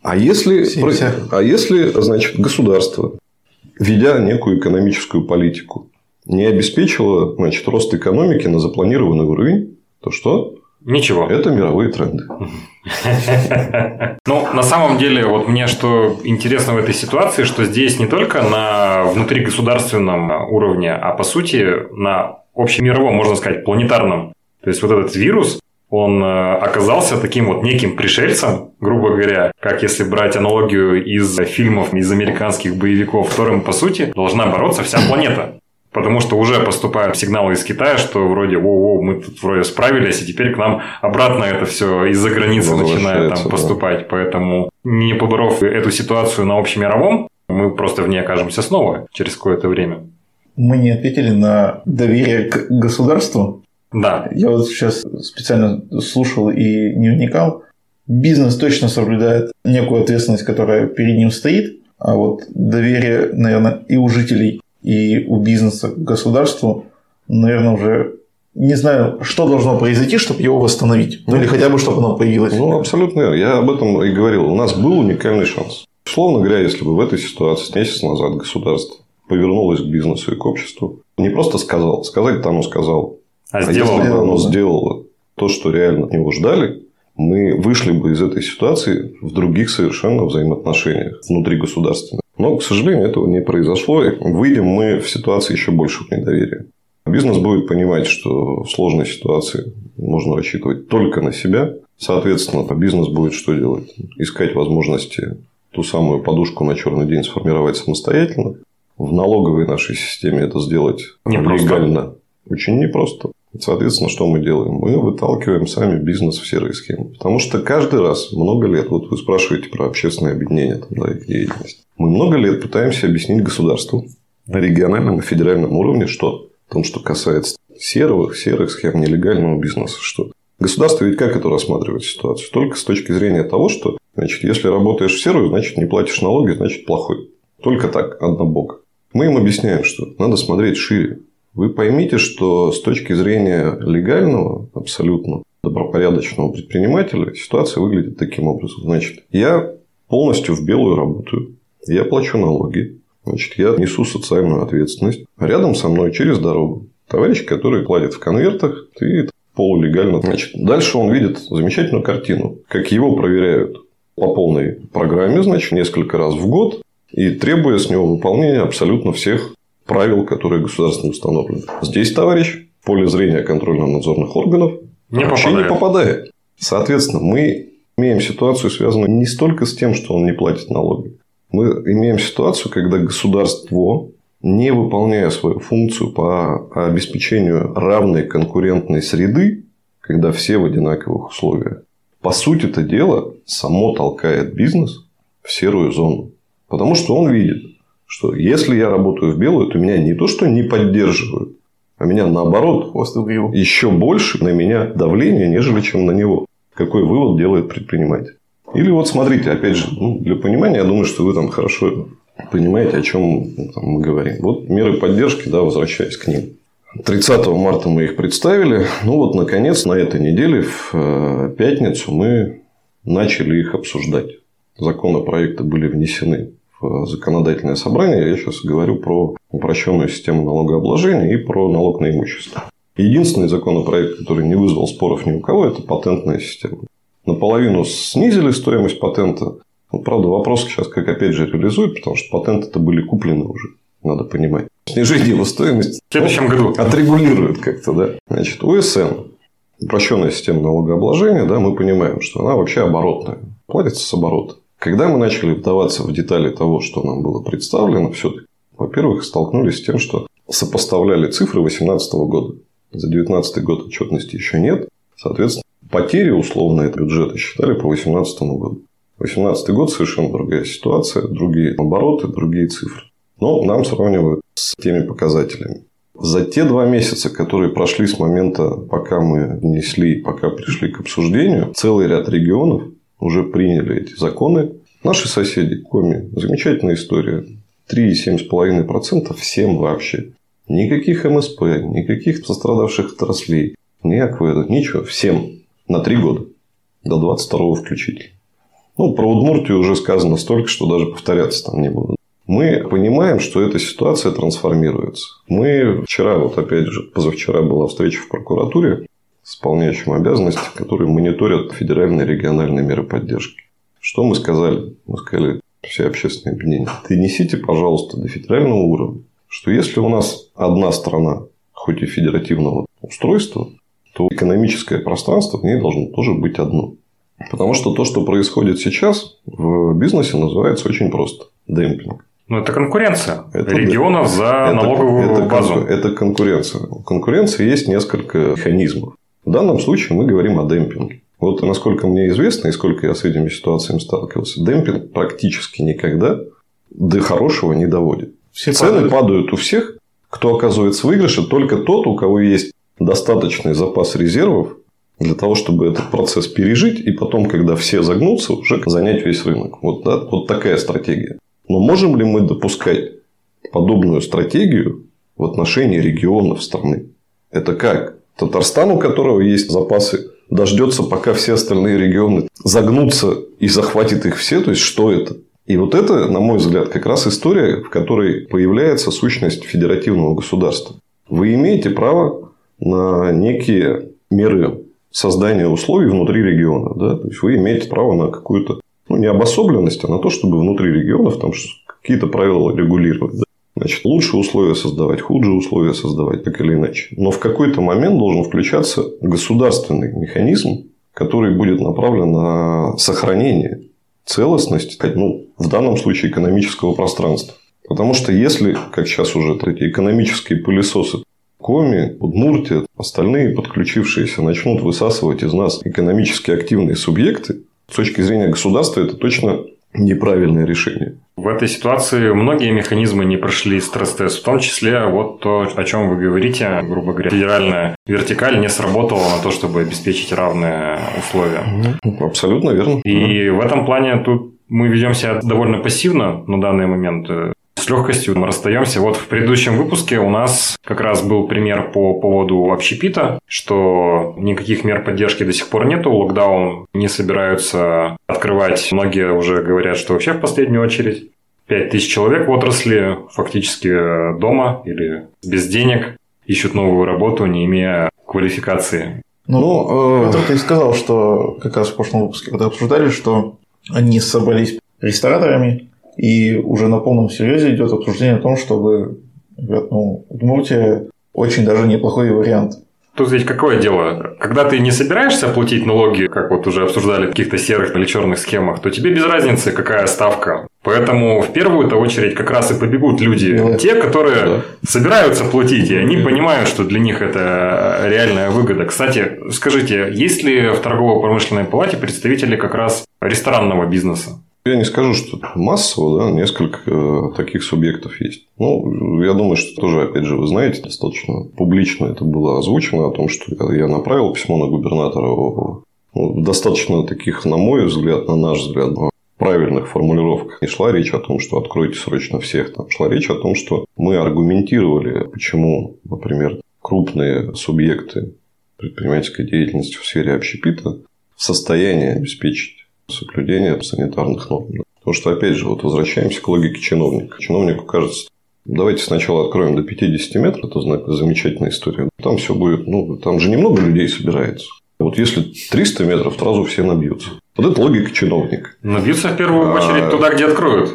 А если значит, государство, ведя некую экономическую политику, не обеспечило, значит, рост экономики на запланированный уровень, то что? Ничего. Это мировые тренды. Ну, на самом деле, вот мне что интересно в этой ситуации, что здесь не только на внутригосударственном уровне, а по сути на общемировом, можно сказать, планетарном. То есть, вот этот вирус, он оказался таким вот неким пришельцем, грубо говоря, как если брать аналогию из фильмов, из американских боевиков, которым, по сути, должна бороться вся планета. Потому что уже поступают сигналы из Китая, что вроде воу-воу, мы тут вроде справились, и теперь к нам обратно это все из-за границы начинает там поступать. Да. Поэтому, не поборов эту ситуацию на общемировом, мы просто в ней окажемся снова через какое-то время. Мы не ответили на доверие к государству. Да. Я вот сейчас специально слушал и не вникал. Бизнес точно соблюдает некую ответственность, которая перед ним стоит, а вот доверие, наверное, и у жителей, и у бизнеса к государству, наверное, уже не знаю, что должно произойти, чтобы его восстановить. Ну, или хотя бы, чтобы оно появилось. Ну, абсолютно верно. Я об этом и говорил. У нас был уникальный шанс. Условно говоря, если бы в этой ситуации месяц назад государство повернулось к бизнесу и к обществу, не просто сказал, сказать-то оно сказал, а сделал, если бы оно сделало то, что реально от него ждали, мы вышли бы из этой ситуации в других совершенно взаимоотношениях внутри государства. Но, к сожалению, этого не произошло. И выйдем мы в ситуации еще большего недоверия. Бизнес будет понимать, что в сложной ситуации можно рассчитывать только на себя. Соответственно, бизнес будет что делать? Искать возможности ту самую подушку на черный день сформировать самостоятельно. В налоговой нашей системе это сделать легально очень непросто. Соответственно, что мы делаем? Мы выталкиваем сами бизнес в серые схемы. Потому что каждый раз, много лет, вот вы спрашиваете про общественное объединение, их деятельность. Мы много лет пытаемся объяснить государству на региональном и федеральном уровне, что в том, что касается серых схем нелегального бизнеса. Что государство ведь как это рассматривает ситуацию? Только с точки зрения того, что если работаешь в серую, значит не платишь налоги, значит плохой. Только так, однобоко. Мы им объясняем, что надо смотреть шире. Вы поймите, что с точки зрения легального, абсолютно добропорядочного предпринимателя ситуация выглядит таким образом. Значит, я полностью в белую работаю, я плачу налоги, значит, я несу социальную ответственность. А рядом со мной через дорогу товарищ, который кладет в конвертах и полулегально. Значит, дальше он видит замечательную картину, как его проверяют по полной программе, значит, несколько раз в год и требуя с него выполнения абсолютно всех правил, которые государством установлены. Здесь, товарищ, в поле зрения контрольно-надзорных органов вообще не попадает. Соответственно, мы имеем ситуацию, связанную не столько с тем, что он не платит налоги. Мы имеем ситуацию, когда государство, не выполняя свою функцию по обеспечению равной конкурентной среды, когда все в одинаковых условиях, по сути это дело само толкает бизнес в серую зону. Потому что он видит, что если я работаю в белую, то меня не то, что не поддерживают, а меня наоборот еще больше на меня давление, нежели чем на него. Какой вывод делает предприниматель? Или вот смотрите, опять же, для понимания, я думаю, что вы там хорошо понимаете, о чем мы говорим. Вот меры поддержки, возвращаясь к ним. 30 марта мы их представили. Наконец, на этой неделе, в пятницу, мы начали их обсуждать. Законопроекты были внесены. Законодательное собрание, я сейчас говорю про упрощенную систему налогообложения и про налог на имущество. Единственный законопроект, который не вызвал споров ни у кого, это патентная система. Наполовину снизили стоимость патента. Правда, вопрос сейчас как опять же реализуют, потому что патенты-то были куплены уже, надо понимать. Снижение его стоимости в следующем году отрегулируют как-то. Значит, УСН, упрощенная система налогообложения, мы понимаем, что она вообще оборотная, платится с оборота. Когда мы начали вдаваться в детали того, что нам было представлено, все-таки, во-первых, столкнулись с тем, что сопоставляли цифры 2018 года. За 2019 год отчетности еще нет. Соответственно, потери условно этого бюджета считали по 2018 году. 2018 год совершенно другая ситуация, другие обороты, другие цифры. Но нам сравнивают с теми показателями. За те 2 месяца, которые прошли с момента, пока мы внесли, пока пришли к обсуждению, целый ряд регионов уже приняли эти законы. Наши соседи, Коми, замечательная история. 3,7,5% всем вообще. Никаких МСП, никаких пострадавших отраслей, ни АКВЭДа, ничего. Всем. На 3 года. До 22-го включительно. Про Удмуртию уже сказано столько, что даже повторяться там не буду. Мы понимаем, что эта ситуация трансформируется. Мы вчера, позавчера была встреча в прокуратуре с исполняющим обязанности, которые мониторят федеральные и региональные меры поддержки. Что мы сказали? Мы сказали все общественные объединения. Донесите, пожалуйста, до федерального уровня, что если у нас одна страна, хоть и федеративного устройства, то экономическое пространство в ней должно тоже быть одно. Потому что то, что происходит сейчас в бизнесе, называется очень просто – демпинг. Это конкуренция региона за налоговую базу. Это конкуренция. У конкуренции есть несколько механизмов. В данном случае мы говорим о демпинге. Насколько мне известно, и сколько я с этими ситуациями сталкивался, демпинг практически никогда до хорошего не доводит. Все цены падают у всех. Кто оказывается в выигрыше, только тот, у кого есть достаточный запас резервов для того, чтобы этот процесс пережить. И потом, когда все загнутся, уже занять весь рынок. Вот такая стратегия. Но можем ли мы допускать подобную стратегию в отношении регионов страны? Это как? Татарстан, у которого есть запасы, дождется, пока все остальные регионы загнутся и захватит их все. То есть, что это? И это, на мой взгляд, как раз история, в которой появляется сущность федеративного государства. Вы имеете право на некие меры создания условий внутри региона. То есть, вы имеете право на какую-то не обособленность, а на то, чтобы внутри регионов там какие-то правила регулировать. Значит, лучше условия создавать, хуже условия создавать, так или иначе. Но в какой-то момент должен включаться государственный механизм который будет направлен на сохранение целостности, ну, в данном случае, экономического пространства. Потому что если, как сейчас уже, эти экономические пылесосы Коми, Удмуртия, остальные подключившиеся начнут высасывать из нас экономически активные субъекты, с точки зрения государства это точно неправильное решение. В этой ситуации многие механизмы не прошли стресс-тест, в том числе вот то, о чем вы говорите, грубо говоря, федеральная вертикаль не сработала на то, чтобы обеспечить равные условия. Абсолютно верно. И в этом плане тут мы ведем себя довольно пассивно на данный момент. С легкостью мы расстаемся. Вот в предыдущем выпуске у нас как раз был пример по поводу общепита, что никаких мер поддержки до сих пор нету, локдаун не собираются открывать. Многие уже говорят, что вообще в последнюю очередь. 5000 человек в отрасли фактически дома или без денег ищут новую работу, не имея квалификации. Ты сказал, что как раз в прошлом выпуске, когда обсуждали, что они собрались рестораторами, и уже на полном серьезе идет обсуждение о том, чтобы, ребят, Удмуртия очень даже неплохой вариант. Тут ведь какое дело? Когда ты не собираешься платить налоги, как вот уже обсуждали в каких-то серых или черных схемах, то тебе без разницы, какая ставка. Поэтому в первую-то очередь как раз и побегут люди, те, которые собираются платить, и они понимают, что для них это реальная выгода. Кстати, скажите, есть ли в торгово-промышленной палате представители как раз ресторанного бизнеса? Я не скажу, что массово, несколько таких субъектов есть. Я думаю, что тоже, опять же, вы знаете, достаточно публично это было озвучено, о том, что я направил письмо на губернатора о достаточно таких, на мой взгляд, на наш взгляд, правильных формулировках. Не шла речь о том, что откройте срочно всех. Там шла речь о том, что мы аргументировали, почему, например, крупные субъекты предпринимательской деятельности в сфере общепита в состоянии обеспечить соблюдение санитарных норм. Потому что, опять же, возвращаемся к логике чиновника. Чиновнику кажется, давайте сначала откроем до 50 метров, это замечательная история. Там все будет, там же немного людей собирается. Если 300 метров, сразу все набьются. Это логика чиновника. Набьются в первую очередь туда, где откроют.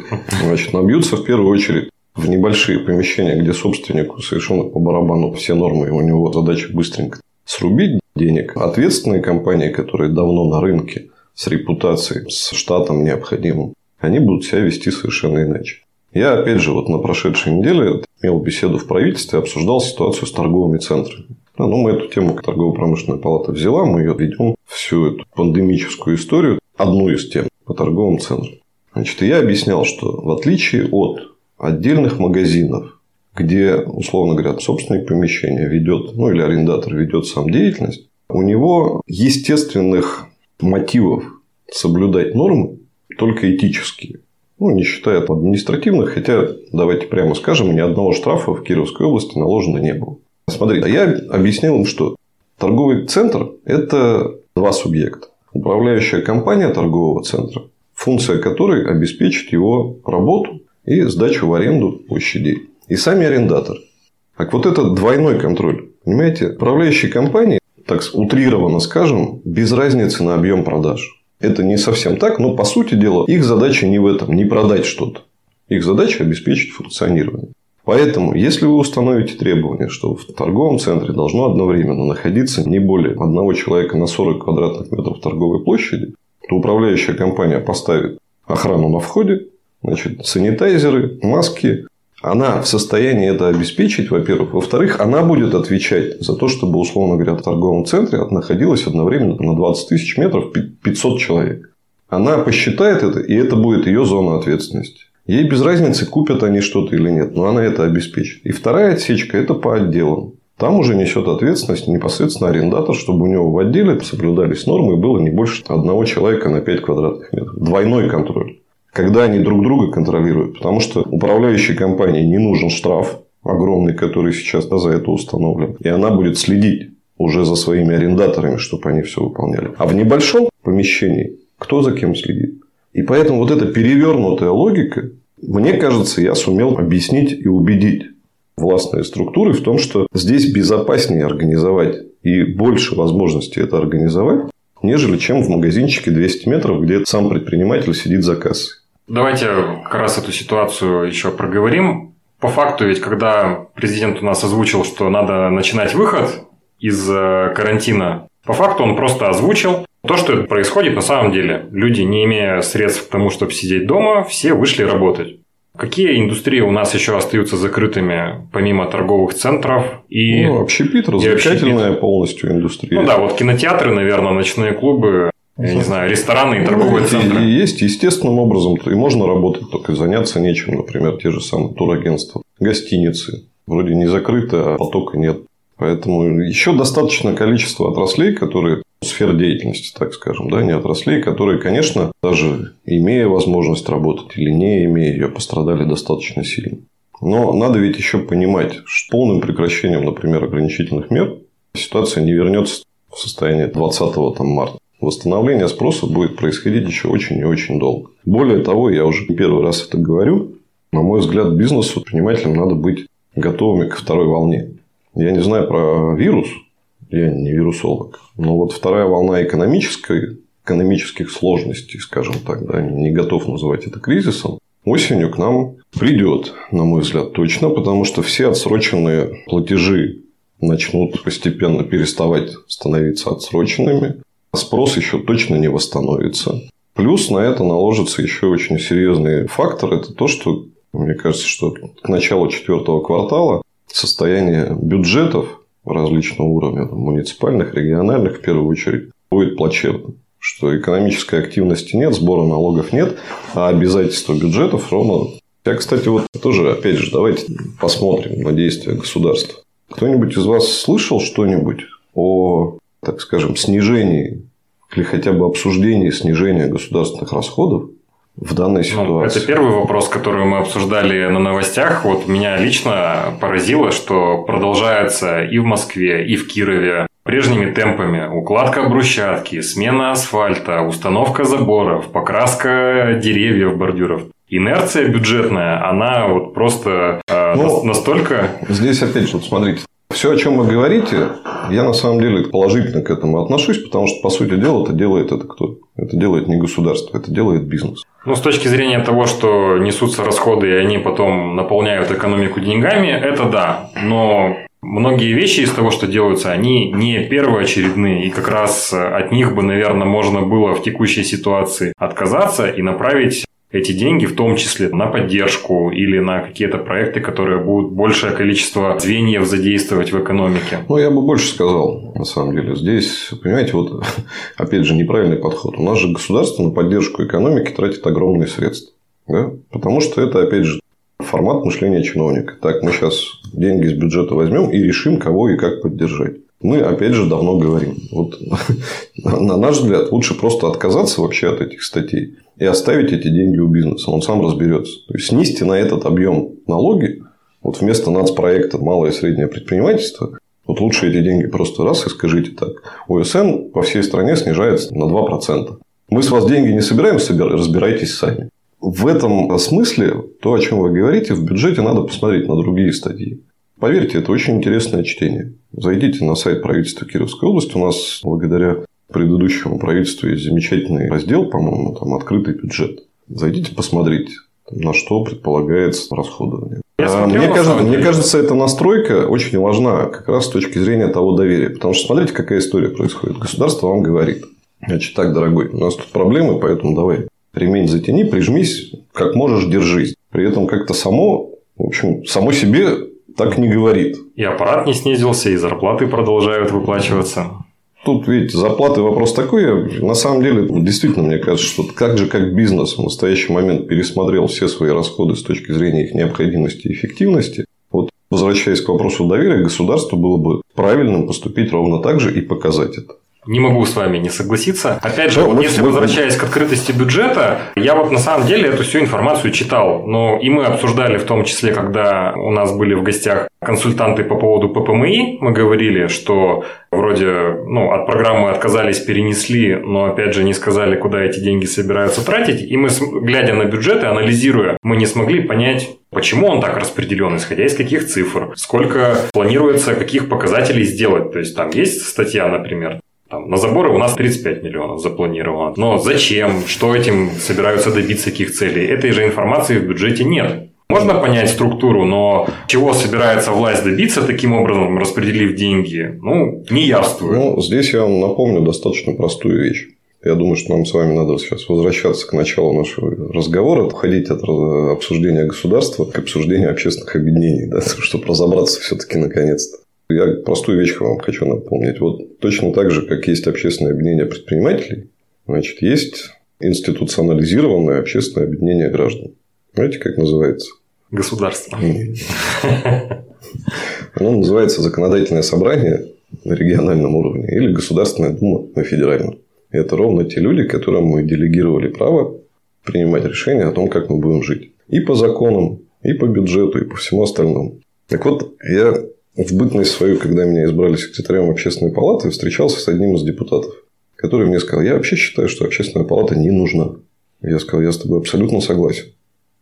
Набьются в первую очередь в небольшие помещения, где собственнику совершенно по барабану все нормы, у него задача быстренько срубить денег. Ответственные компании, которые давно на рынке, с репутацией, с штатом необходимым, они будут себя вести совершенно иначе. Я, опять же, на прошедшей неделе имел беседу в правительстве, обсуждал ситуацию с торговыми центрами. Мы эту тему торгово-промышленная палата взяла, мы ее ведем, всю эту пандемическую историю, одну из тем по торговым центрам. Я объяснял, что в отличие от отдельных магазинов, где, условно говоря, собственник помещения ведет, или арендатор ведет сам деятельность, у него естественных мотивов соблюдать нормы только этические. Не считая административных, хотя, давайте прямо скажем, ни одного штрафа в Кировской области наложено не было. Смотрите, я объяснил им, что торговый центр – это два субъекта. Управляющая компания торгового центра, функция которой обеспечить его работу и сдачу в аренду площадей. И сами арендаторы. Так это двойной контроль. Понимаете, управляющие компании, так утрированно скажем, без разницы на объем продаж. Это не совсем так, но по сути дела их задача не в этом, не продать что-то. Их задача обеспечить функционирование. Поэтому, если вы установите требование, что в торговом центре должно одновременно находиться не более одного человека на 40 квадратных метров торговой площади, то управляющая компания поставит охрану на входе, санитайзеры, маски. Она в состоянии это обеспечить, во-первых. Во-вторых, она будет отвечать за то, чтобы, условно говоря, в торговом центре находилось одновременно на 20 тысяч метров 500 человек. Она посчитает это, и это будет ее зона ответственности. Ей без разницы, купят они что-то или нет, но она это обеспечит. И вторая отсечка – это по отделам. Там уже несет ответственность непосредственно арендатор, чтобы у него в отделе соблюдались нормы и было не больше одного человека на 5 квадратных метров. Двойной контроль. Когда они друг друга контролируют. Потому что управляющей компании не нужен штраф огромный, который сейчас за это установлен. И она будет следить уже за своими арендаторами, чтобы они все выполняли. А в небольшом помещении кто за кем следит? И поэтому эта перевернутая логика, мне кажется, я сумел объяснить и убедить властные структуры в том, что здесь безопаснее организовать и больше возможностей это организовать, нежели чем в магазинчике 200 метров, где сам предприниматель сидит за кассой. Давайте как раз эту ситуацию еще проговорим. По факту, ведь когда президент у нас озвучил, что надо начинать выход из карантина, по факту он просто озвучил, То, что происходит на самом деле, люди, не имея средств к тому, чтобы сидеть дома, все вышли работать. Какие индустрии у нас еще остаются закрытыми, помимо торговых центров и... Ну, общепит, развлекательная полностью индустрия. Ну да, вот кинотеатры, наверное, ночные клубы, я не знаю, рестораны и торговые центры. И есть естественным образом, и можно работать, только заняться нечем, например, те же самые турагентства, гостиницы. Вроде не закрыты, а потока нет. Поэтому еще достаточное количество отраслей, которые... сфер деятельности, так скажем, да, не отраслей, которые, конечно, даже имея возможность работать или не имея ее, пострадали достаточно сильно. Но надо ведь еще понимать, что полным прекращением, например, ограничительных мер ситуация не вернется в состояние 20 марта. Восстановление спроса будет происходить еще очень и очень долго. Более того, я уже не первый раз это говорю, на мой взгляд, бизнесу, предпринимателям надо быть готовыми ко второй волне. Я не знаю про вирус, я не вирусолог. Но вот вторая волна экономических сложностей, скажем так, да, не готов называть это кризисом, осенью к нам придет, на мой взгляд, точно, потому что все отсроченные платежи начнут постепенно переставать становиться отсроченными. Спрос еще точно не восстановится. Плюс на это наложится еще очень серьезный фактор. Это то, что, мне кажется, что к началу четвертого квартала состояние бюджетов различного уровня, муниципальных, региональных, в первую очередь, будет плачевным. Что экономической активности нет, сбора налогов нет, а обязательства бюджетов ровно... Я, кстати, вот тоже, опять же, давайте посмотрим на действия государства. Кто-нибудь из вас слышал что-нибудь о, так скажем, снижении или хотя бы обсуждении снижения государственных расходов в данной ситуации? Это первый вопрос, который мы обсуждали на новостях. Вот меня лично поразило, что продолжается и в Москве, и в Кирове прежними темпами укладка брусчатки, смена асфальта, установка заборов, покраска деревьев, бордюров. Инерция бюджетная, она вот просто настолько... Здесь опять же, смотрите, все, о чем вы говорите, я на самом деле положительно к этому отношусь, потому что, по сути дела, это делает это кто? Это делает не государство, это делает бизнес. Ну, с точки зрения того, что несутся расходы, и они потом наполняют экономику деньгами, это да. Но многие вещи из того, что делаются, они не первоочередные. И как раз от них бы, наверное, можно было в текущей ситуации отказаться и направить эти деньги, в том числе, на поддержку или на какие-то проекты, которые будут большее количество звеньев задействовать в экономике. Ну, я бы больше сказал, на самом деле. Здесь, понимаете, вот опять же неправильный подход. У нас же государство на поддержку экономики тратит огромные средства. Да? Потому что это, опять же, формат мышления чиновника. Так, мы сейчас деньги из бюджета возьмем и решим, кого и как поддержать. Мы, опять же, давно говорим. Вот, на наш взгляд, лучше просто отказаться вообще от этих статей и оставить эти деньги у бизнеса. Он сам разберется. То есть, снизьте на этот объем налоги. Вот вместо нацпроекта «Малое и среднее предпринимательство», вот лучше эти деньги просто раз и скажите так. УСН по всей стране снижается на 2%. Мы с вас деньги не собираем, разбирайтесь сами. В этом смысле то, о чем вы говорите, в бюджете надо посмотреть на другие статьи. Поверьте, это очень интересное чтение. Зайдите на сайт правительства Кировской области. У нас благодаря предыдущему правительству есть замечательный раздел, по-моему, там «Открытый бюджет». Зайдите, посмотрите, на что предполагается расходование. Мне кажется, эта настройка очень важна как раз с точки зрения того доверия. Потому что смотрите, какая история происходит. Государство вам говорит: значит, так, дорогой, у нас тут проблемы, поэтому давай ремень затяни, прижмись, как можешь, держись. При этом как-то само себе... так не говорит. И аппарат не снизился, и зарплаты продолжают выплачиваться. Тут, видите, зарплаты вопрос такой. На самом деле, действительно, мне кажется, что как бизнес в настоящий момент пересмотрел все свои расходы с точки зрения их необходимости и эффективности, вот, возвращаясь к вопросу доверия, государству было бы правильным поступить ровно так же и показать это. Не могу с вами не согласиться. Опять же, если возвращаясь к открытости бюджета, я вот на самом деле эту всю информацию читал. Но и мы обсуждали, в том числе, когда у нас были в гостях консультанты по поводу ППМИ, мы говорили, что вроде от программы отказались, перенесли, но опять же не сказали, куда эти деньги собираются тратить. И мы, глядя на бюджеты, анализируя, мы не смогли понять, почему он так распределен, исходя из каких цифр, сколько планируется, каких показателей сделать. То есть, там есть статья, например, на заборы у нас 35 миллионов запланировано. Но зачем? Что этим собираются добиться, каких целей? Этой же информации в бюджете нет. Можно понять структуру, но чего собирается власть добиться таким образом, распределив деньги, не явствует. Здесь я вам напомню достаточно простую вещь. Я думаю, что нам с вами надо сейчас возвращаться к началу нашего разговора, уходить от обсуждения государства к обсуждению общественных объединений, да, чтобы разобраться все-таки наконец-то. Я простую вещь вам хочу напомнить. Вот точно так же, как есть общественное объединение предпринимателей, значит, есть институционализированное общественное объединение граждан. Знаете, как называется? Государство. Оно называется Законодательное собрание на региональном уровне или Государственная дума на федеральном. И это ровно те люди, которым мы делегировали право принимать решения о том, как мы будем жить. И по законам, и по бюджету, и по всему остальному. Так вот, я в бытность свою, когда меня избрали секретарем общественной палаты, встречался с одним из депутатов, который мне сказал: я вообще считаю, что общественная палата не нужна. Я сказал: я с тобой абсолютно согласен.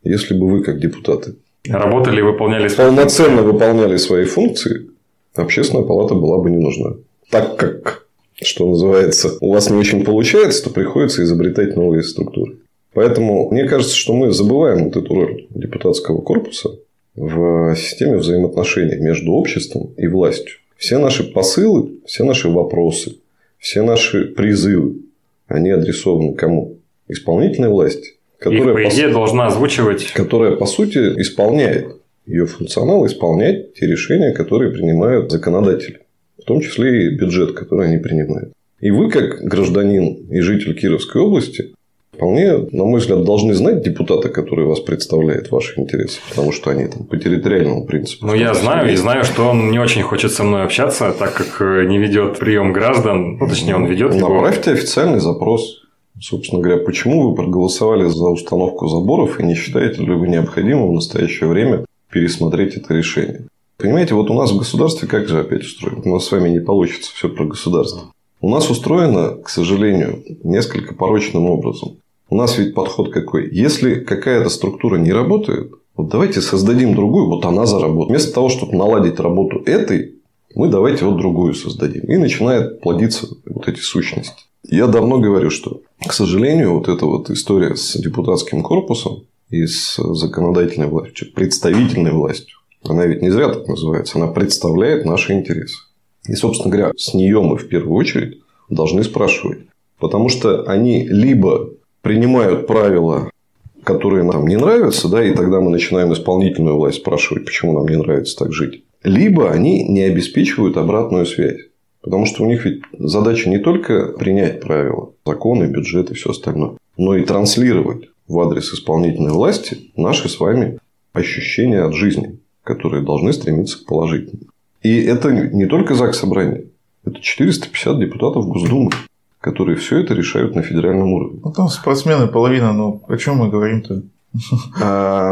Если бы вы, как депутаты, работали и выполняли полноценно выполняли свои функции, общественная палата была бы не нужна. Так как, что называется, у вас не очень получается, то приходится изобретать новые структуры. Поэтому мне кажется, что мы забываем вот эту роль депутатского корпуса в системе взаимоотношений между обществом и властью. Все наши посылы, все наши вопросы, все наши призывы, они адресованы кому? Исполнительной власти. Которая, идее, должна озвучивать... которая, по сути, исполняет. Ее функционал исполнять те решения, которые принимают законодатели. В том числе и бюджет, который они принимают. И вы, как гражданин и житель Кировской области, вполне, на мой взгляд, должны знать депутата, который вас представляет, ваши интересы. Потому что они там по территориальному принципу. Я знаю, и знаю, что он не очень хочет со мной общаться, так как не ведет прием граждан. Точнее, он ведет его. Направьте официальный запрос. Собственно говоря, почему вы проголосовали за установку заборов и не считаете ли вы необходимым в настоящее время пересмотреть это решение? Понимаете, вот у нас в государстве как же опять устроено? У нас с вами не получится все про государство. У нас устроено, к сожалению, несколько порочным образом. У нас ведь подход какой? Если какая-то структура не работает, вот давайте создадим другую, вот она заработает. Вместо того, чтобы наладить работу этой, мы давайте вот другую создадим. И начинают плодиться вот эти сущности. Я давно говорю, что, к сожалению, вот эта вот история с депутатским корпусом и с законодательной властью, представительной властью, она ведь не зря так называется, она представляет наши интересы. И, собственно говоря, с нее мы в первую очередь должны спрашивать. Потому что они либо принимают правила, которые нам не нравятся, да, и тогда мы начинаем исполнительную власть спрашивать, почему нам не нравится так жить. Либо они не обеспечивают обратную связь. Потому что у них ведь задача не только принять правила, законы, бюджет и все остальное, но и транслировать в адрес исполнительной власти наши с вами ощущения от жизни, которые должны стремиться к положительному. И это не только Заксобрание, это 450 депутатов Госдумы, которые все это решают на федеральном уровне. Там спортсмены половина, но о чем мы говорим-то?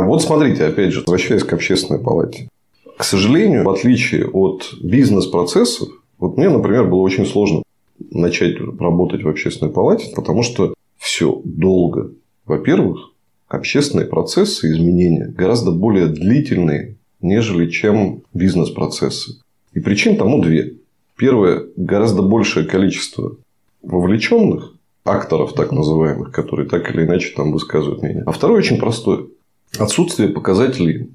Вот смотрите, опять же, возвращаясь к общественной палате. К сожалению, в отличие от бизнес-процессов, вот мне, например, было очень сложно начать работать в общественной палате, потому что все долго. Во-первых, общественные процессы, изменения гораздо более длительные, нежели чем бизнес-процессы. И причин тому две. Первое, гораздо большее количество вовлеченных акторов, так называемых, которые так или иначе там высказывают мнение. А второе очень простое. Отсутствие показателей,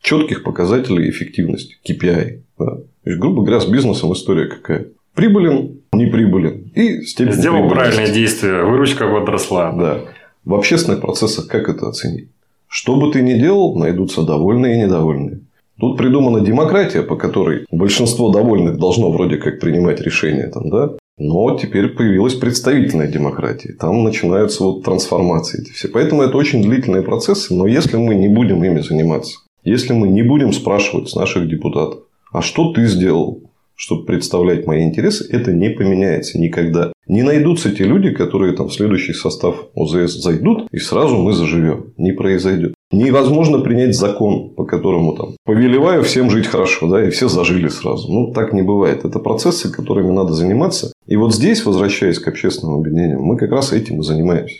четких показателей эффективности, KPI. Да. То есть, грубо говоря, с бизнесом история какая. Прибылен, не прибылен. И степень прибыльности. Сделал правильное действие, выручка подросла. Да. В общественных процессах как это оценить? Что бы ты ни делал, найдутся довольные и недовольные. Тут придумана демократия, по которой большинство довольных должно вроде как принимать решения. Да? Но теперь появилась представительная демократия. Там начинаются трансформации эти все. Поэтому это очень длительные процессы. Но если мы не будем ими заниматься, если мы не будем спрашивать с наших депутатов, а что ты сделал, чтобы представлять мои интересы, это не поменяется никогда. Не найдутся те люди, которые там в следующий состав ОЗС зайдут, и сразу мы заживем. Не произойдет. Невозможно принять закон, по которому там повелеваю всем жить хорошо, да, и все зажили сразу. Так не бывает. Это процессы, которыми надо заниматься. И вот здесь, возвращаясь к общественному объединению, мы как раз этим и занимаемся.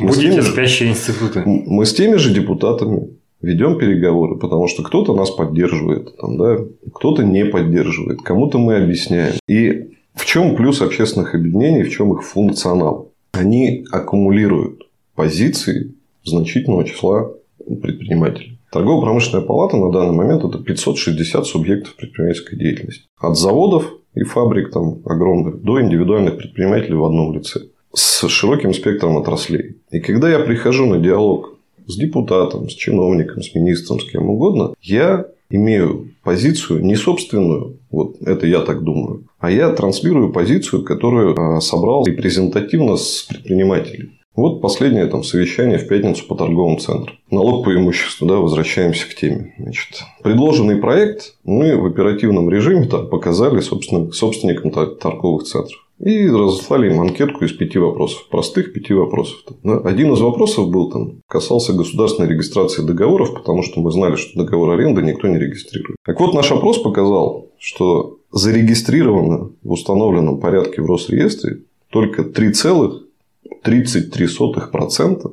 Будете спящие институты. Мы с теми же депутатами ведем переговоры, потому что кто-то нас поддерживает, кто-то не поддерживает, кому-то мы объясняем. И в чем плюс общественных объединений, в чем их функционал? Они аккумулируют позиции значительного числа предпринимателей. Торгово-промышленная палата на данный момент – это 560 субъектов предпринимательской деятельности. От заводов и фабрик там, огромных до индивидуальных предпринимателей в одном лице. С широким спектром отраслей. И когда я прихожу на диалог с депутатом, с чиновником, с министром, с кем угодно, я имею позицию не собственную, вот это я так думаю, а я транслирую позицию, которую собрал репрезентативно с предпринимателей. Вот последнее там, совещание в пятницу по торговому центру. Налог по имуществу, да, возвращаемся к теме. Значит, предложенный проект мы в оперативном режиме там, показали собственникам торговых центров. И разослали им анкетку из 5 вопросов. Простых 5 вопросов. Один из вопросов был там, касался государственной регистрации договоров, потому что мы знали, что договор аренды никто не регистрирует. Так вот, наш опрос показал, что зарегистрировано в установленном порядке в Росреестре только 3,33%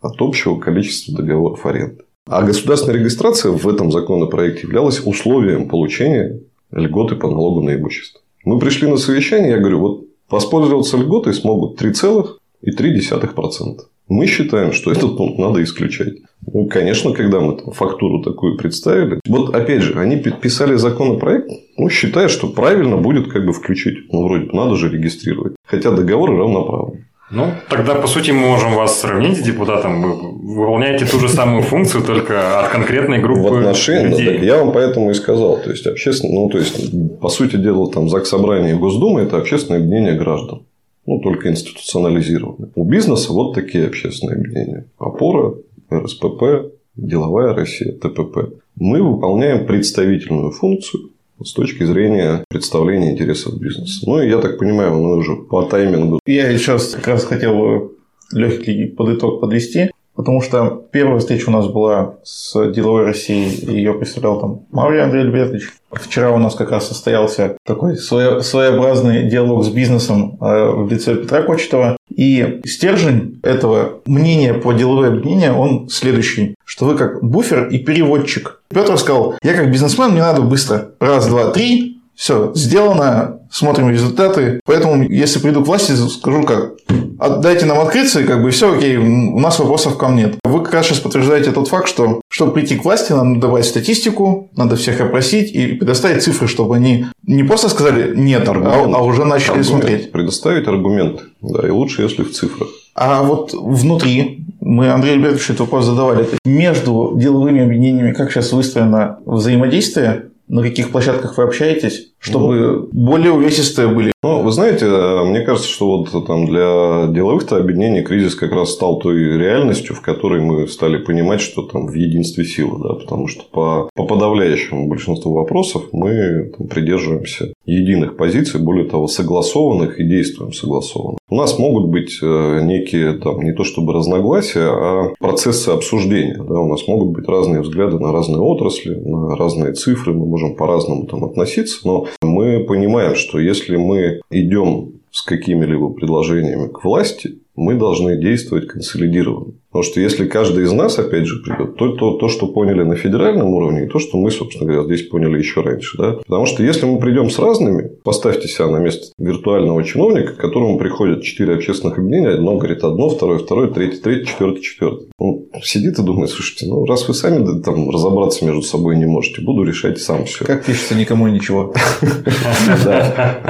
от общего количества договоров аренды. А государственная регистрация в этом законопроекте являлась условием получения льготы по налогу на имущество. Мы пришли на совещание, я говорю, вот воспользоваться льготой смогут 3,3%. Мы считаем, что этот пункт надо исключать. Ну, конечно, когда мы там фактуру такую представили. Вот опять же, они писали законопроект, ну, считая, что правильно будет как бы включить. Ну, вроде бы надо же регистрировать. Хотя договоры равноправны. Ну, тогда, по сути, мы можем вас сравнить с депутатом. Вы выполняете ту же самую функцию, только от конкретной группы в отношении, людей. Так, я вам поэтому и сказал. То есть, по сути дела, там, Заксобрание и Госдума – это общественное объединение граждан. Ну, только институционализированное. У бизнеса вот такие общественные объединения. ОПОРА, РСПП, Деловая Россия, ТПП. Мы выполняем представительную функцию. С точки зрения представления интересов бизнеса. Ну, я так понимаю, мы уже по таймингу. Я сейчас как раз хотел легкий подытог подвести, потому что первая встреча у нас была с Деловой Россией, ее представлял там Маврий Андрей Леонидович. Вчера у нас как раз состоялся такой своеобразный диалог с бизнесом в лице Петра Кочетова. И стержень этого мнения по деловое объединение, он следующий, что вы как буфер и переводчик. Петр сказал, я как бизнесмен, мне надо быстро. 1, 2, 3, все, сделано, смотрим результаты. Поэтому, если приду к власти, скажу как, отдайте нам открыться, и как бы все окей, у нас вопросов к вам нет. Вы как раз сейчас подтверждаете тот факт, что, чтобы прийти к власти, нам надо давать статистику, надо всех опросить и предоставить цифры, чтобы они не просто сказали «нет», а уже начали смотреть. Предоставить аргумент, да, и лучше, если в цифрах. А вот внутри, мы Андрею Альбертовичу этот вопрос задавали, между деловыми объединениями как сейчас выстроено взаимодействие, на каких площадках вы общаетесь, чтобы более увесистые были? Ну, вы знаете, мне кажется, что вот там для деловых-то объединений кризис как раз стал той реальностью, в которой мы стали понимать, что там в единстве сила, да, потому что по подавляющему большинству вопросов мы там, придерживаемся единых позиций, более того, согласованных и действуем согласованно. У нас могут быть некие там не то чтобы разногласия, а процессы обсуждения. Да, у нас могут быть разные взгляды на разные отрасли, на разные цифры, мы можем по-разному там относиться, но мы понимаем, что если мы идем с какими-либо предложениями к власти, мы должны действовать консолидированно. Потому что если каждый из нас, опять же, придет, то, что поняли на федеральном уровне, и то, что мы, собственно говоря, здесь поняли еще раньше. Да? Потому что если мы придем с разными, поставьте себя на место виртуального чиновника, к которому приходят 4 общественных объединения, одно говорит одно, второе, третье, четвертое. Он сидит и думает, слушайте, ну раз вы сами там, разобраться между собой не можете, буду решать сам все. Как пишется, никому ничего.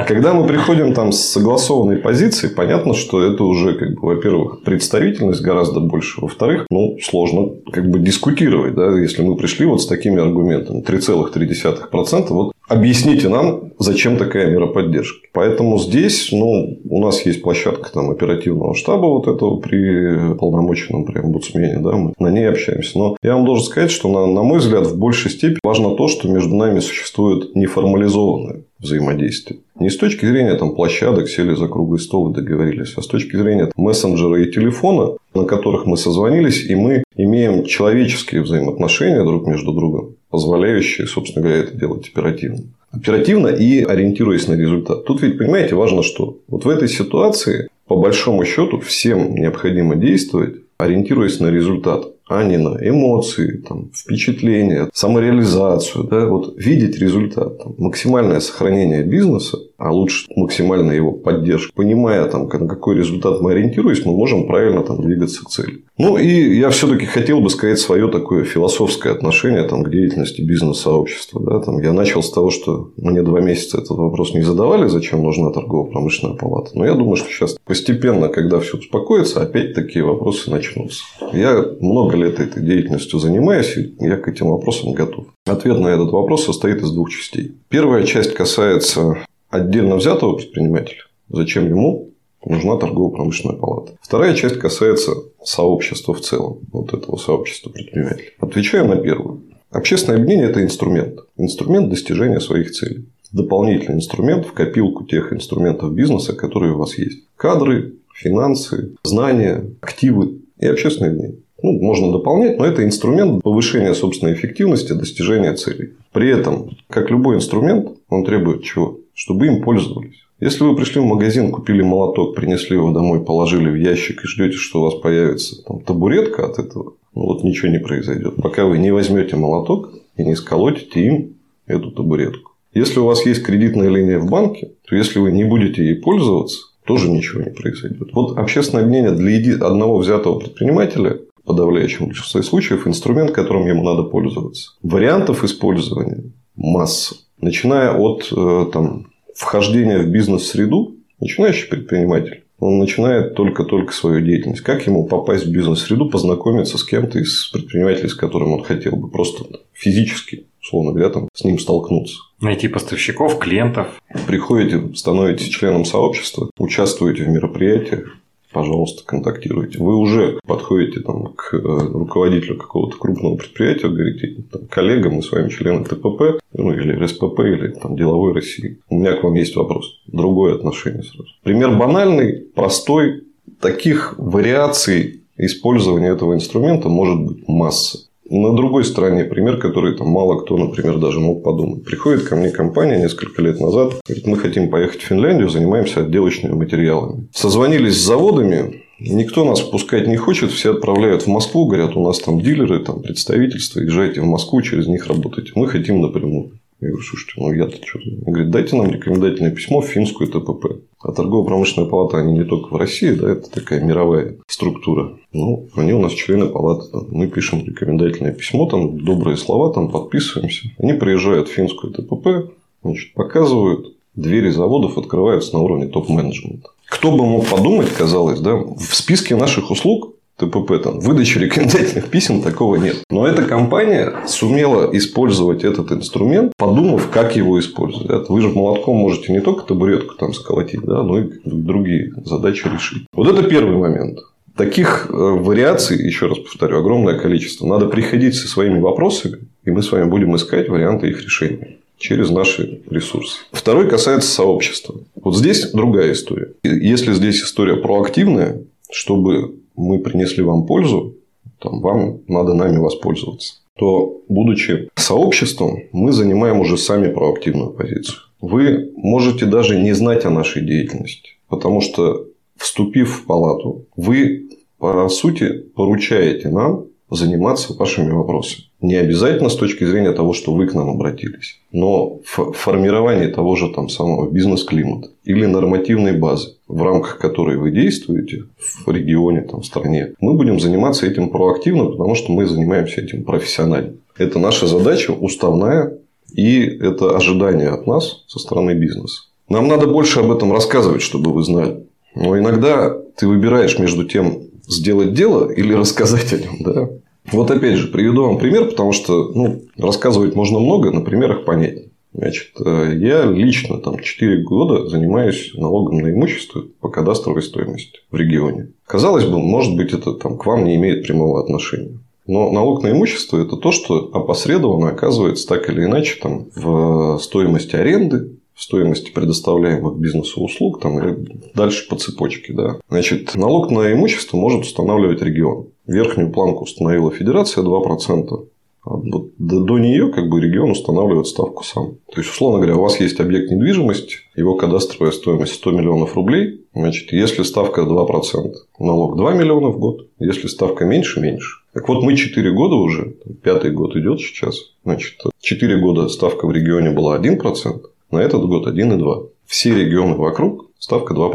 Когда мы приходим там с согласованной позицией, понятно, что это уже как бы. Во-первых, представительность гораздо больше. Во-вторых, ну, сложно как бы дискутировать, да, если мы пришли вот с такими аргументами. 3,3%. Вот объясните нам, зачем такая мера поддержки. Поэтому здесь, ну, у нас есть площадка там, оперативного штаба вот этого при полномоченном при омбудсмене, да, мы на ней общаемся. Но я вам должен сказать, что, на мой взгляд, в большей степени важно то, что между нами существует неформализованное взаимодействие. Не с точки зрения там, площадок, сели за круглый стол и договорились, а с точки зрения там, мессенджера и телефона, на которых мы созвонились, и мы имеем человеческие взаимоотношения друг между другом, позволяющие, собственно говоря, это делать оперативно. Оперативно и ориентируясь на результат. Тут ведь, понимаете, важно что? Вот в этой ситуации, по большому счету, всем необходимо действовать, ориентируясь на результат, а не на эмоции, там, впечатления, самореализацию. Да? Вот видеть результат, там, максимальное сохранение бизнеса а лучше максимально его поддержку. Понимая, там, на какой результат мы ориентируемся, мы можем правильно там двигаться к цели. Ну, и я все-таки хотел бы сказать свое такое философское отношение там, к деятельности бизнес-сообщества. Да? Там, я начал с того, что мне 2 месяца этот вопрос не задавали, зачем нужна торгово-промышленная палата. Но я думаю, что сейчас постепенно, когда все успокоится, опять такие вопросы начнутся. Я много лет этой деятельностью занимаюсь, и я к этим вопросам готов. Ответ на этот вопрос состоит из 2 частей. Первая часть касается отдельно взятого предпринимателя, зачем ему нужна торгово-промышленная палата. Вторая часть касается сообщества в целом, вот этого сообщества предпринимателей. Отвечаю на первую. Общественное объединение – это инструмент. Инструмент достижения своих целей. Дополнительный инструмент в копилку тех инструментов бизнеса, которые у вас есть. Кадры, финансы, знания, активы и общественное объединение. Ну, можно дополнять, но это инструмент повышения собственной эффективности, достижения целей. При этом, как любой инструмент, он требует чего? Чтобы им пользовались. Если вы пришли в магазин, купили молоток, принесли его домой, положили в ящик и ждете, что у вас появится там, табуретка от этого, ну, вот ничего не произойдет. Пока вы не возьмете молоток и не сколотите им эту табуретку. Если у вас есть кредитная линия в банке, то если вы не будете ей пользоваться, тоже ничего не произойдет. Вот общественное объединение для одного взятого предпринимателя – в подавляющем большинстве случаев инструмент, которым ему надо пользоваться. Вариантов использования масса. Начиная от там, вхождения в бизнес-среду, начинающий предприниматель, он начинает только-только свою деятельность. Как ему попасть в бизнес-среду, познакомиться с кем-то из предпринимателей, с которым он хотел бы просто физически, условно говоря, там, с ним столкнуться. Найти поставщиков, клиентов. Приходите, становитесь членом сообщества, участвуете в мероприятиях. Пожалуйста, контактируйте. Вы уже подходите там, к руководителю какого-то крупного предприятия, говорите, там, коллега, мы с вами члены ТПП, ну, или РСПП, или там, деловой России. У меня к вам есть вопрос. Другое отношение сразу. Пример банальный, простой. Таких вариаций использования этого инструмента может быть масса. На другой стороне пример, который там, мало кто, например, даже мог подумать. Приходит ко мне компания несколько лет назад, говорит, мы хотим поехать в Финляндию, занимаемся отделочными материалами. Созвонились с заводами, никто нас впускать не хочет, все отправляют в Москву, говорят, у нас там дилеры, там представительства, езжайте в Москву, через них работайте. Мы хотим напрямую. Я говорю, слушайте, ну я-то что? Он говорит, дайте нам рекомендательное письмо в финскую ТПП. А торгово-промышленная палата, они не только в России, да, это такая мировая структура. Ну, они у нас члены палаты. Мы пишем рекомендательное письмо, там добрые слова, там подписываемся. Они приезжают в финскую ТПП, значит, показывают, двери заводов открываются на уровне топ-менеджмента. Кто бы мог подумать, казалось, да, в списке наших услуг ТПП, там, выдачи рекомендательных писем, такого нет. Но эта компания сумела использовать этот инструмент, подумав, как его использовать. Вы же молотком можете не только табуретку там сколотить, да, но и другие задачи решить. Вот это первый момент. Таких вариаций, еще раз повторю, огромное количество. Надо приходить со своими вопросами, и мы с вами будем искать варианты их решения через наши ресурсы. Второй касается сообщества. Вот здесь другая история. Если здесь история проактивная, чтобы мы принесли вам пользу, там, вам надо нами воспользоваться, то, будучи сообществом, мы занимаем уже сами проактивную позицию. Вы можете даже не знать о нашей деятельности, потому что, вступив в палату, вы, по сути, поручаете нам заниматься вашими вопросами. Не обязательно с точки зрения того, что вы к нам обратились, но в формировании того же там, самого бизнес-климата или нормативной базы, в рамках которой вы действуете в регионе, там, в стране, мы будем заниматься этим проактивно, потому что мы занимаемся этим профессионально. Это наша задача уставная, и это ожидание от нас со стороны бизнеса. Нам надо больше об этом рассказывать, чтобы вы знали. Но иногда ты выбираешь между тем, сделать дело или рассказать о нем. Да? Вот опять же, приведу вам пример, потому что ну, рассказывать можно много, на примерах понятнее. Значит, я лично там, 4 года занимаюсь налогом на имущество по кадастровой стоимости в регионе. Казалось бы, может быть, это там, к вам не имеет прямого отношения. Но налог на имущество – это то, что опосредованно оказывается так или иначе там, в стоимости аренды, в стоимости предоставляемых бизнесу услуг там, или дальше по цепочке. Да. Значит, налог на имущество может устанавливать регион. Верхнюю планку установила федерация 2%. До нее как бы, регион устанавливает ставку сам. То есть, условно говоря, у вас есть объект недвижимости, его кадастровая стоимость 100 миллионов рублей. Значит, если ставка 2%, налог 2 миллиона в год. Если ставка меньше, меньше. Так вот, мы 4 года уже, 5-й год идет сейчас. Значит, 4 года ставка в регионе была 1%, на этот год 1,2%. все регионы вокруг ставка 2%.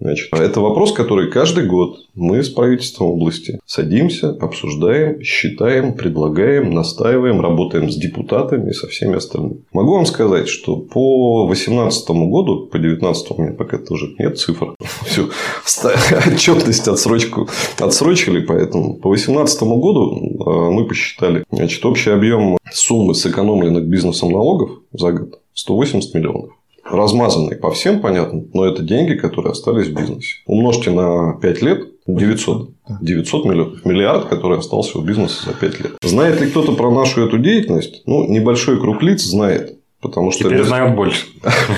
Значит, это вопрос, который каждый год мы с правительством области садимся, обсуждаем, считаем, предлагаем, настаиваем, работаем с депутатами и со всеми остальными. Могу вам сказать, что по 2018 году, по 2019 у меня пока тоже нет цифр, всю отчетность отсрочили, поэтому по 2018 году мы посчитали, значит, общий объем суммы сэкономленных бизнесом налогов за год 180 миллионов. Размазанные по всем, понятно, но это деньги, которые остались в бизнесе. Умножьте на 5 лет 900 миллионов. Миллиард, который остался у бизнеса за 5 лет. Знает ли кто-то про нашу эту деятельность? Ну, небольшой круг лиц знает. Потому что теперь знают больше.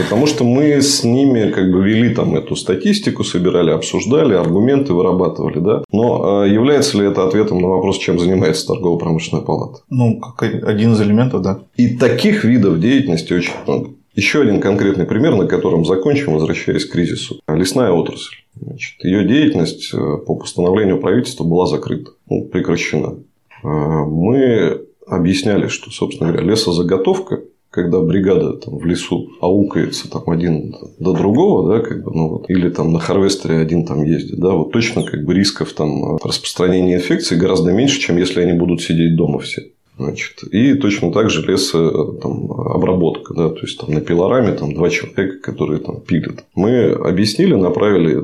Потому что мы с ними как бы вели там эту статистику, собирали, обсуждали, аргументы вырабатывали, да. Но является ли это ответом на вопрос, чем занимается торгово-промышленная палата? Ну, как один из элементов, да. И таких видов деятельности очень много. Еще один конкретный пример, на котором закончим, возвращаясь к кризису. Лесная отрасль. Значит, ее деятельность по постановлению правительства была закрыта, прекращена. Мы объясняли, что, собственно говоря, лесозаготовка, когда бригада там, в лесу аукается там, один до другого, да, как бы, ну, вот, или там, на харвестере один там, ездит, да, вот, точно как бы, рисков там, распространения инфекции гораздо меньше, чем если они будут сидеть дома все. Значит, и точно так же лесообработка, да, то есть там, на пилораме там, два человека, которые там, пилят. Мы объяснили, направили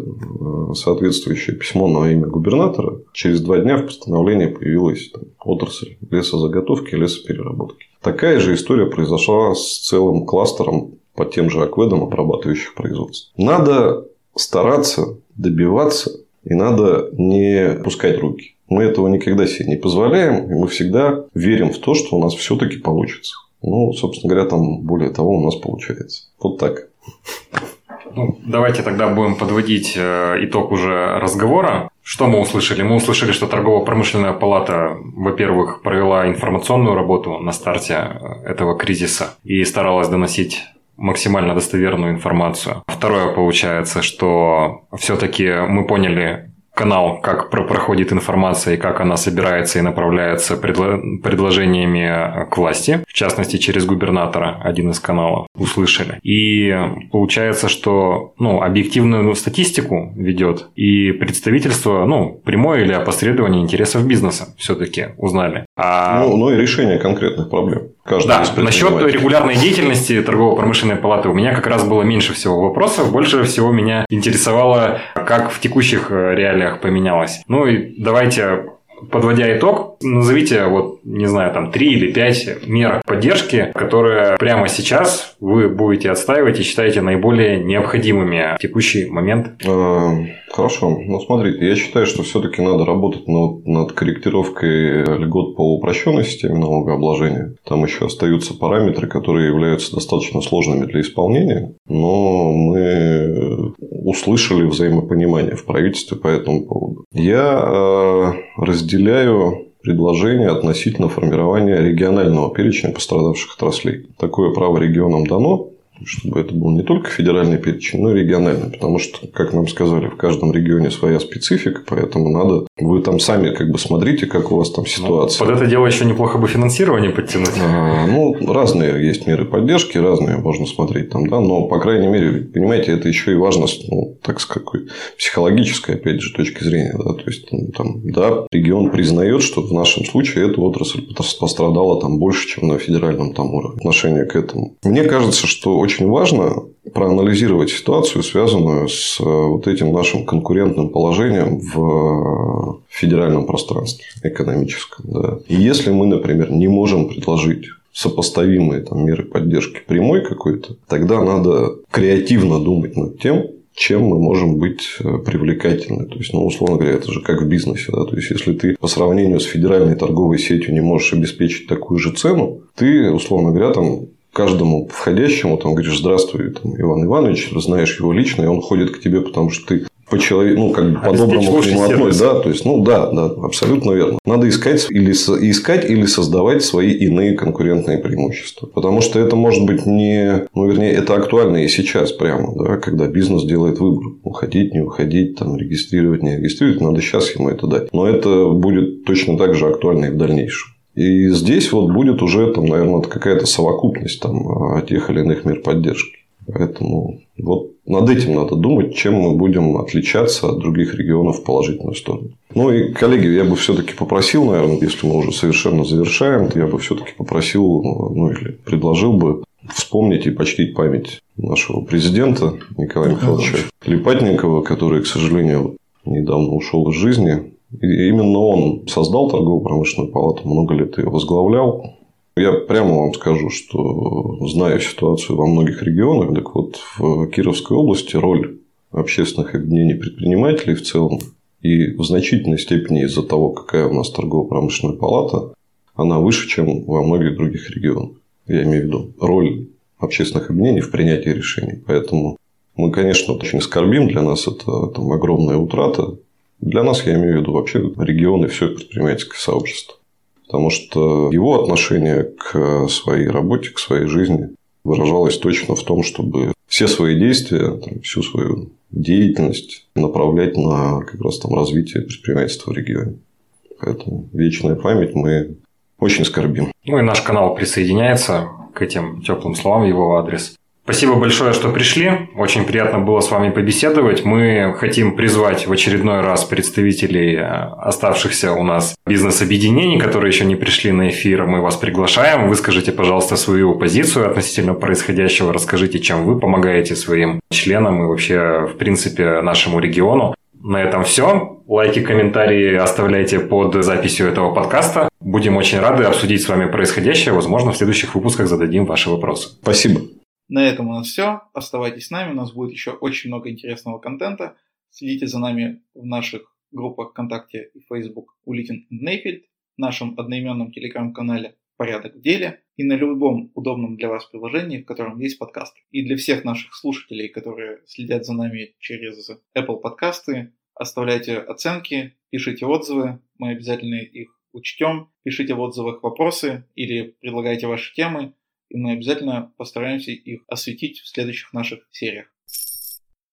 соответствующее письмо на имя губернатора. Через 2 дня в постановлении появилась там, отрасль лесозаготовки и лесопереработки. Такая же история произошла с целым кластером по тем же АКВЭДам обрабатывающих производств. Надо стараться, добиваться и надо не пускать руки. Мы этого никогда себе не позволяем, и мы всегда верим в то, что у нас все-таки получится. Ну, собственно говоря, там более того у нас получается. Вот так. Ну, давайте тогда будем подводить итог уже разговора. Что мы услышали? Мы услышали, что торгово-промышленная палата, во-первых, провела информационную работу на старте этого кризиса и старалась доносить максимально достоверную информацию. Второе, получается, что все-таки мы поняли канал, как проходит информация и как она собирается и направляется предложениями к власти, в частности, через губернатора, один из каналов, услышали. И получается, что объективную статистику ведет и представительство, прямое или опосредование интересов бизнеса все-таки узнали. И решение конкретных проблем. Да, насчет регулярной деятельности торгово-промышленной палаты у меня как раз было меньше всего вопросов, больше всего меня интересовало, как в текущих реалиях поменялось. Ну и давайте, подводя итог, назовите, 3 или 5 мер поддержки, которые прямо сейчас вы будете отстаивать и считаете наиболее необходимыми в текущий момент. Хорошо. Смотрите, я считаю, что все-таки надо работать над корректировкой льгот по упрощенной системе налогообложения. Там еще остаются параметры, которые являются достаточно сложными для исполнения, но мы услышали взаимопонимание в правительстве по этому поводу. Я разделяю предложение относительно формирования регионального перечня пострадавших отраслей. Такое право регионам дано, чтобы это был не только федеральный перечень, но и региональный. Потому что, как нам сказали, в каждом регионе своя специфика, поэтому надо... Вы там сами как бы смотрите, как у вас там ситуация. Под это дело еще неплохо бы финансирование подтянуть. Разные есть меры поддержки, разные можно смотреть там, да. Но, по крайней мере, понимаете, это еще и важно, с какой психологической, опять же, точки зрения. Да? То есть, регион признает, что в нашем случае эта отрасль пострадала там больше, чем на федеральном там уровне. Отношение к этому. Мне кажется, что очень важно проанализировать ситуацию, связанную с вот этим нашим конкурентным положением в федеральном пространстве экономическом. Да. И если мы, например, не можем предложить сопоставимые там, меры поддержки прямой какой-то, тогда надо креативно думать над тем, чем мы можем быть привлекательны. То есть, условно говоря, это же как в бизнесе. Да? То есть, если ты по сравнению с федеральной торговой сетью не можешь обеспечить такую же цену, ты, условно говоря, каждому входящему говоришь: здравствуй, Иван Иванович, знаешь его лично, и он ходит к тебе, потому что ты по-доброму к нему относишься. Да, то есть, да, абсолютно верно. Надо искать или создавать свои иные конкурентные преимущества. Потому что это может быть это актуально и сейчас прямо, да, когда бизнес делает выбор: уходить, не уходить, регистрировать, не регистрировать, надо сейчас ему это дать. Но это будет точно так же актуально и в дальнейшем. И здесь будет уже, наверное, какая-то совокупность тех или иных мер поддержки. Поэтому вот над этим надо думать, чем мы будем отличаться от других регионов в положительную сторону. Ну и, коллеги, я бы все-таки попросил, наверное, если мы уже совершенно завершаем, я бы все-таки попросил, или предложил бы вспомнить и почтить память нашего президента Николая Михайловича Липатникова, который, к сожалению, недавно ушел из жизни. И именно он создал торгово-промышленную палату, много лет ее возглавлял. Я прямо вам скажу, что знаю ситуацию во многих регионах, так вот в Кировской области роль общественных объединений предпринимателей в целом и в значительной степени из-за того, какая у нас торгово-промышленная палата, она выше, чем во многих других регионах. Я имею в виду роль общественных объединений в принятии решений. Поэтому мы, конечно, очень скорбим, для нас это огромная утрата. Для нас, я имею в виду вообще регионы, все предпринимательское сообщество. Потому что его отношение к своей работе, к своей жизни выражалось точно в том, чтобы все свои действия, всю свою деятельность направлять на как раз развитие предпринимательства в регионе. Поэтому вечная память, мы очень скорбим. Ну и наш канал присоединяется к этим теплым словам в его адрес. Спасибо большое, что пришли. Очень приятно было с вами побеседовать. Мы хотим призвать в очередной раз представителей оставшихся у нас бизнес-объединений, которые еще не пришли на эфир. Мы вас приглашаем. Выскажите, пожалуйста, свою позицию относительно происходящего. Расскажите, чем вы помогаете своим членам и вообще, в принципе, нашему региону. На этом все. Лайки, комментарии оставляйте под записью этого подкаста. Будем очень рады обсудить с вами происходящее. Возможно, в следующих выпусках зададим ваши вопросы. Спасибо. На этом у нас все. Оставайтесь с нами, у нас будет еще очень много интересного контента. Следите за нами в наших группах ВКонтакте и Facebook Улитин и Нейфельд, в нашем одноименном телеграм-канале «Порядок в деле» и на любом удобном для вас приложении, в котором есть подкасты. И для всех наших слушателей, которые следят за нами через Apple подкасты, оставляйте оценки, пишите отзывы, мы обязательно их учтем. Пишите в отзывах вопросы или предлагайте ваши темы. И мы обязательно постараемся их осветить в следующих наших сериях.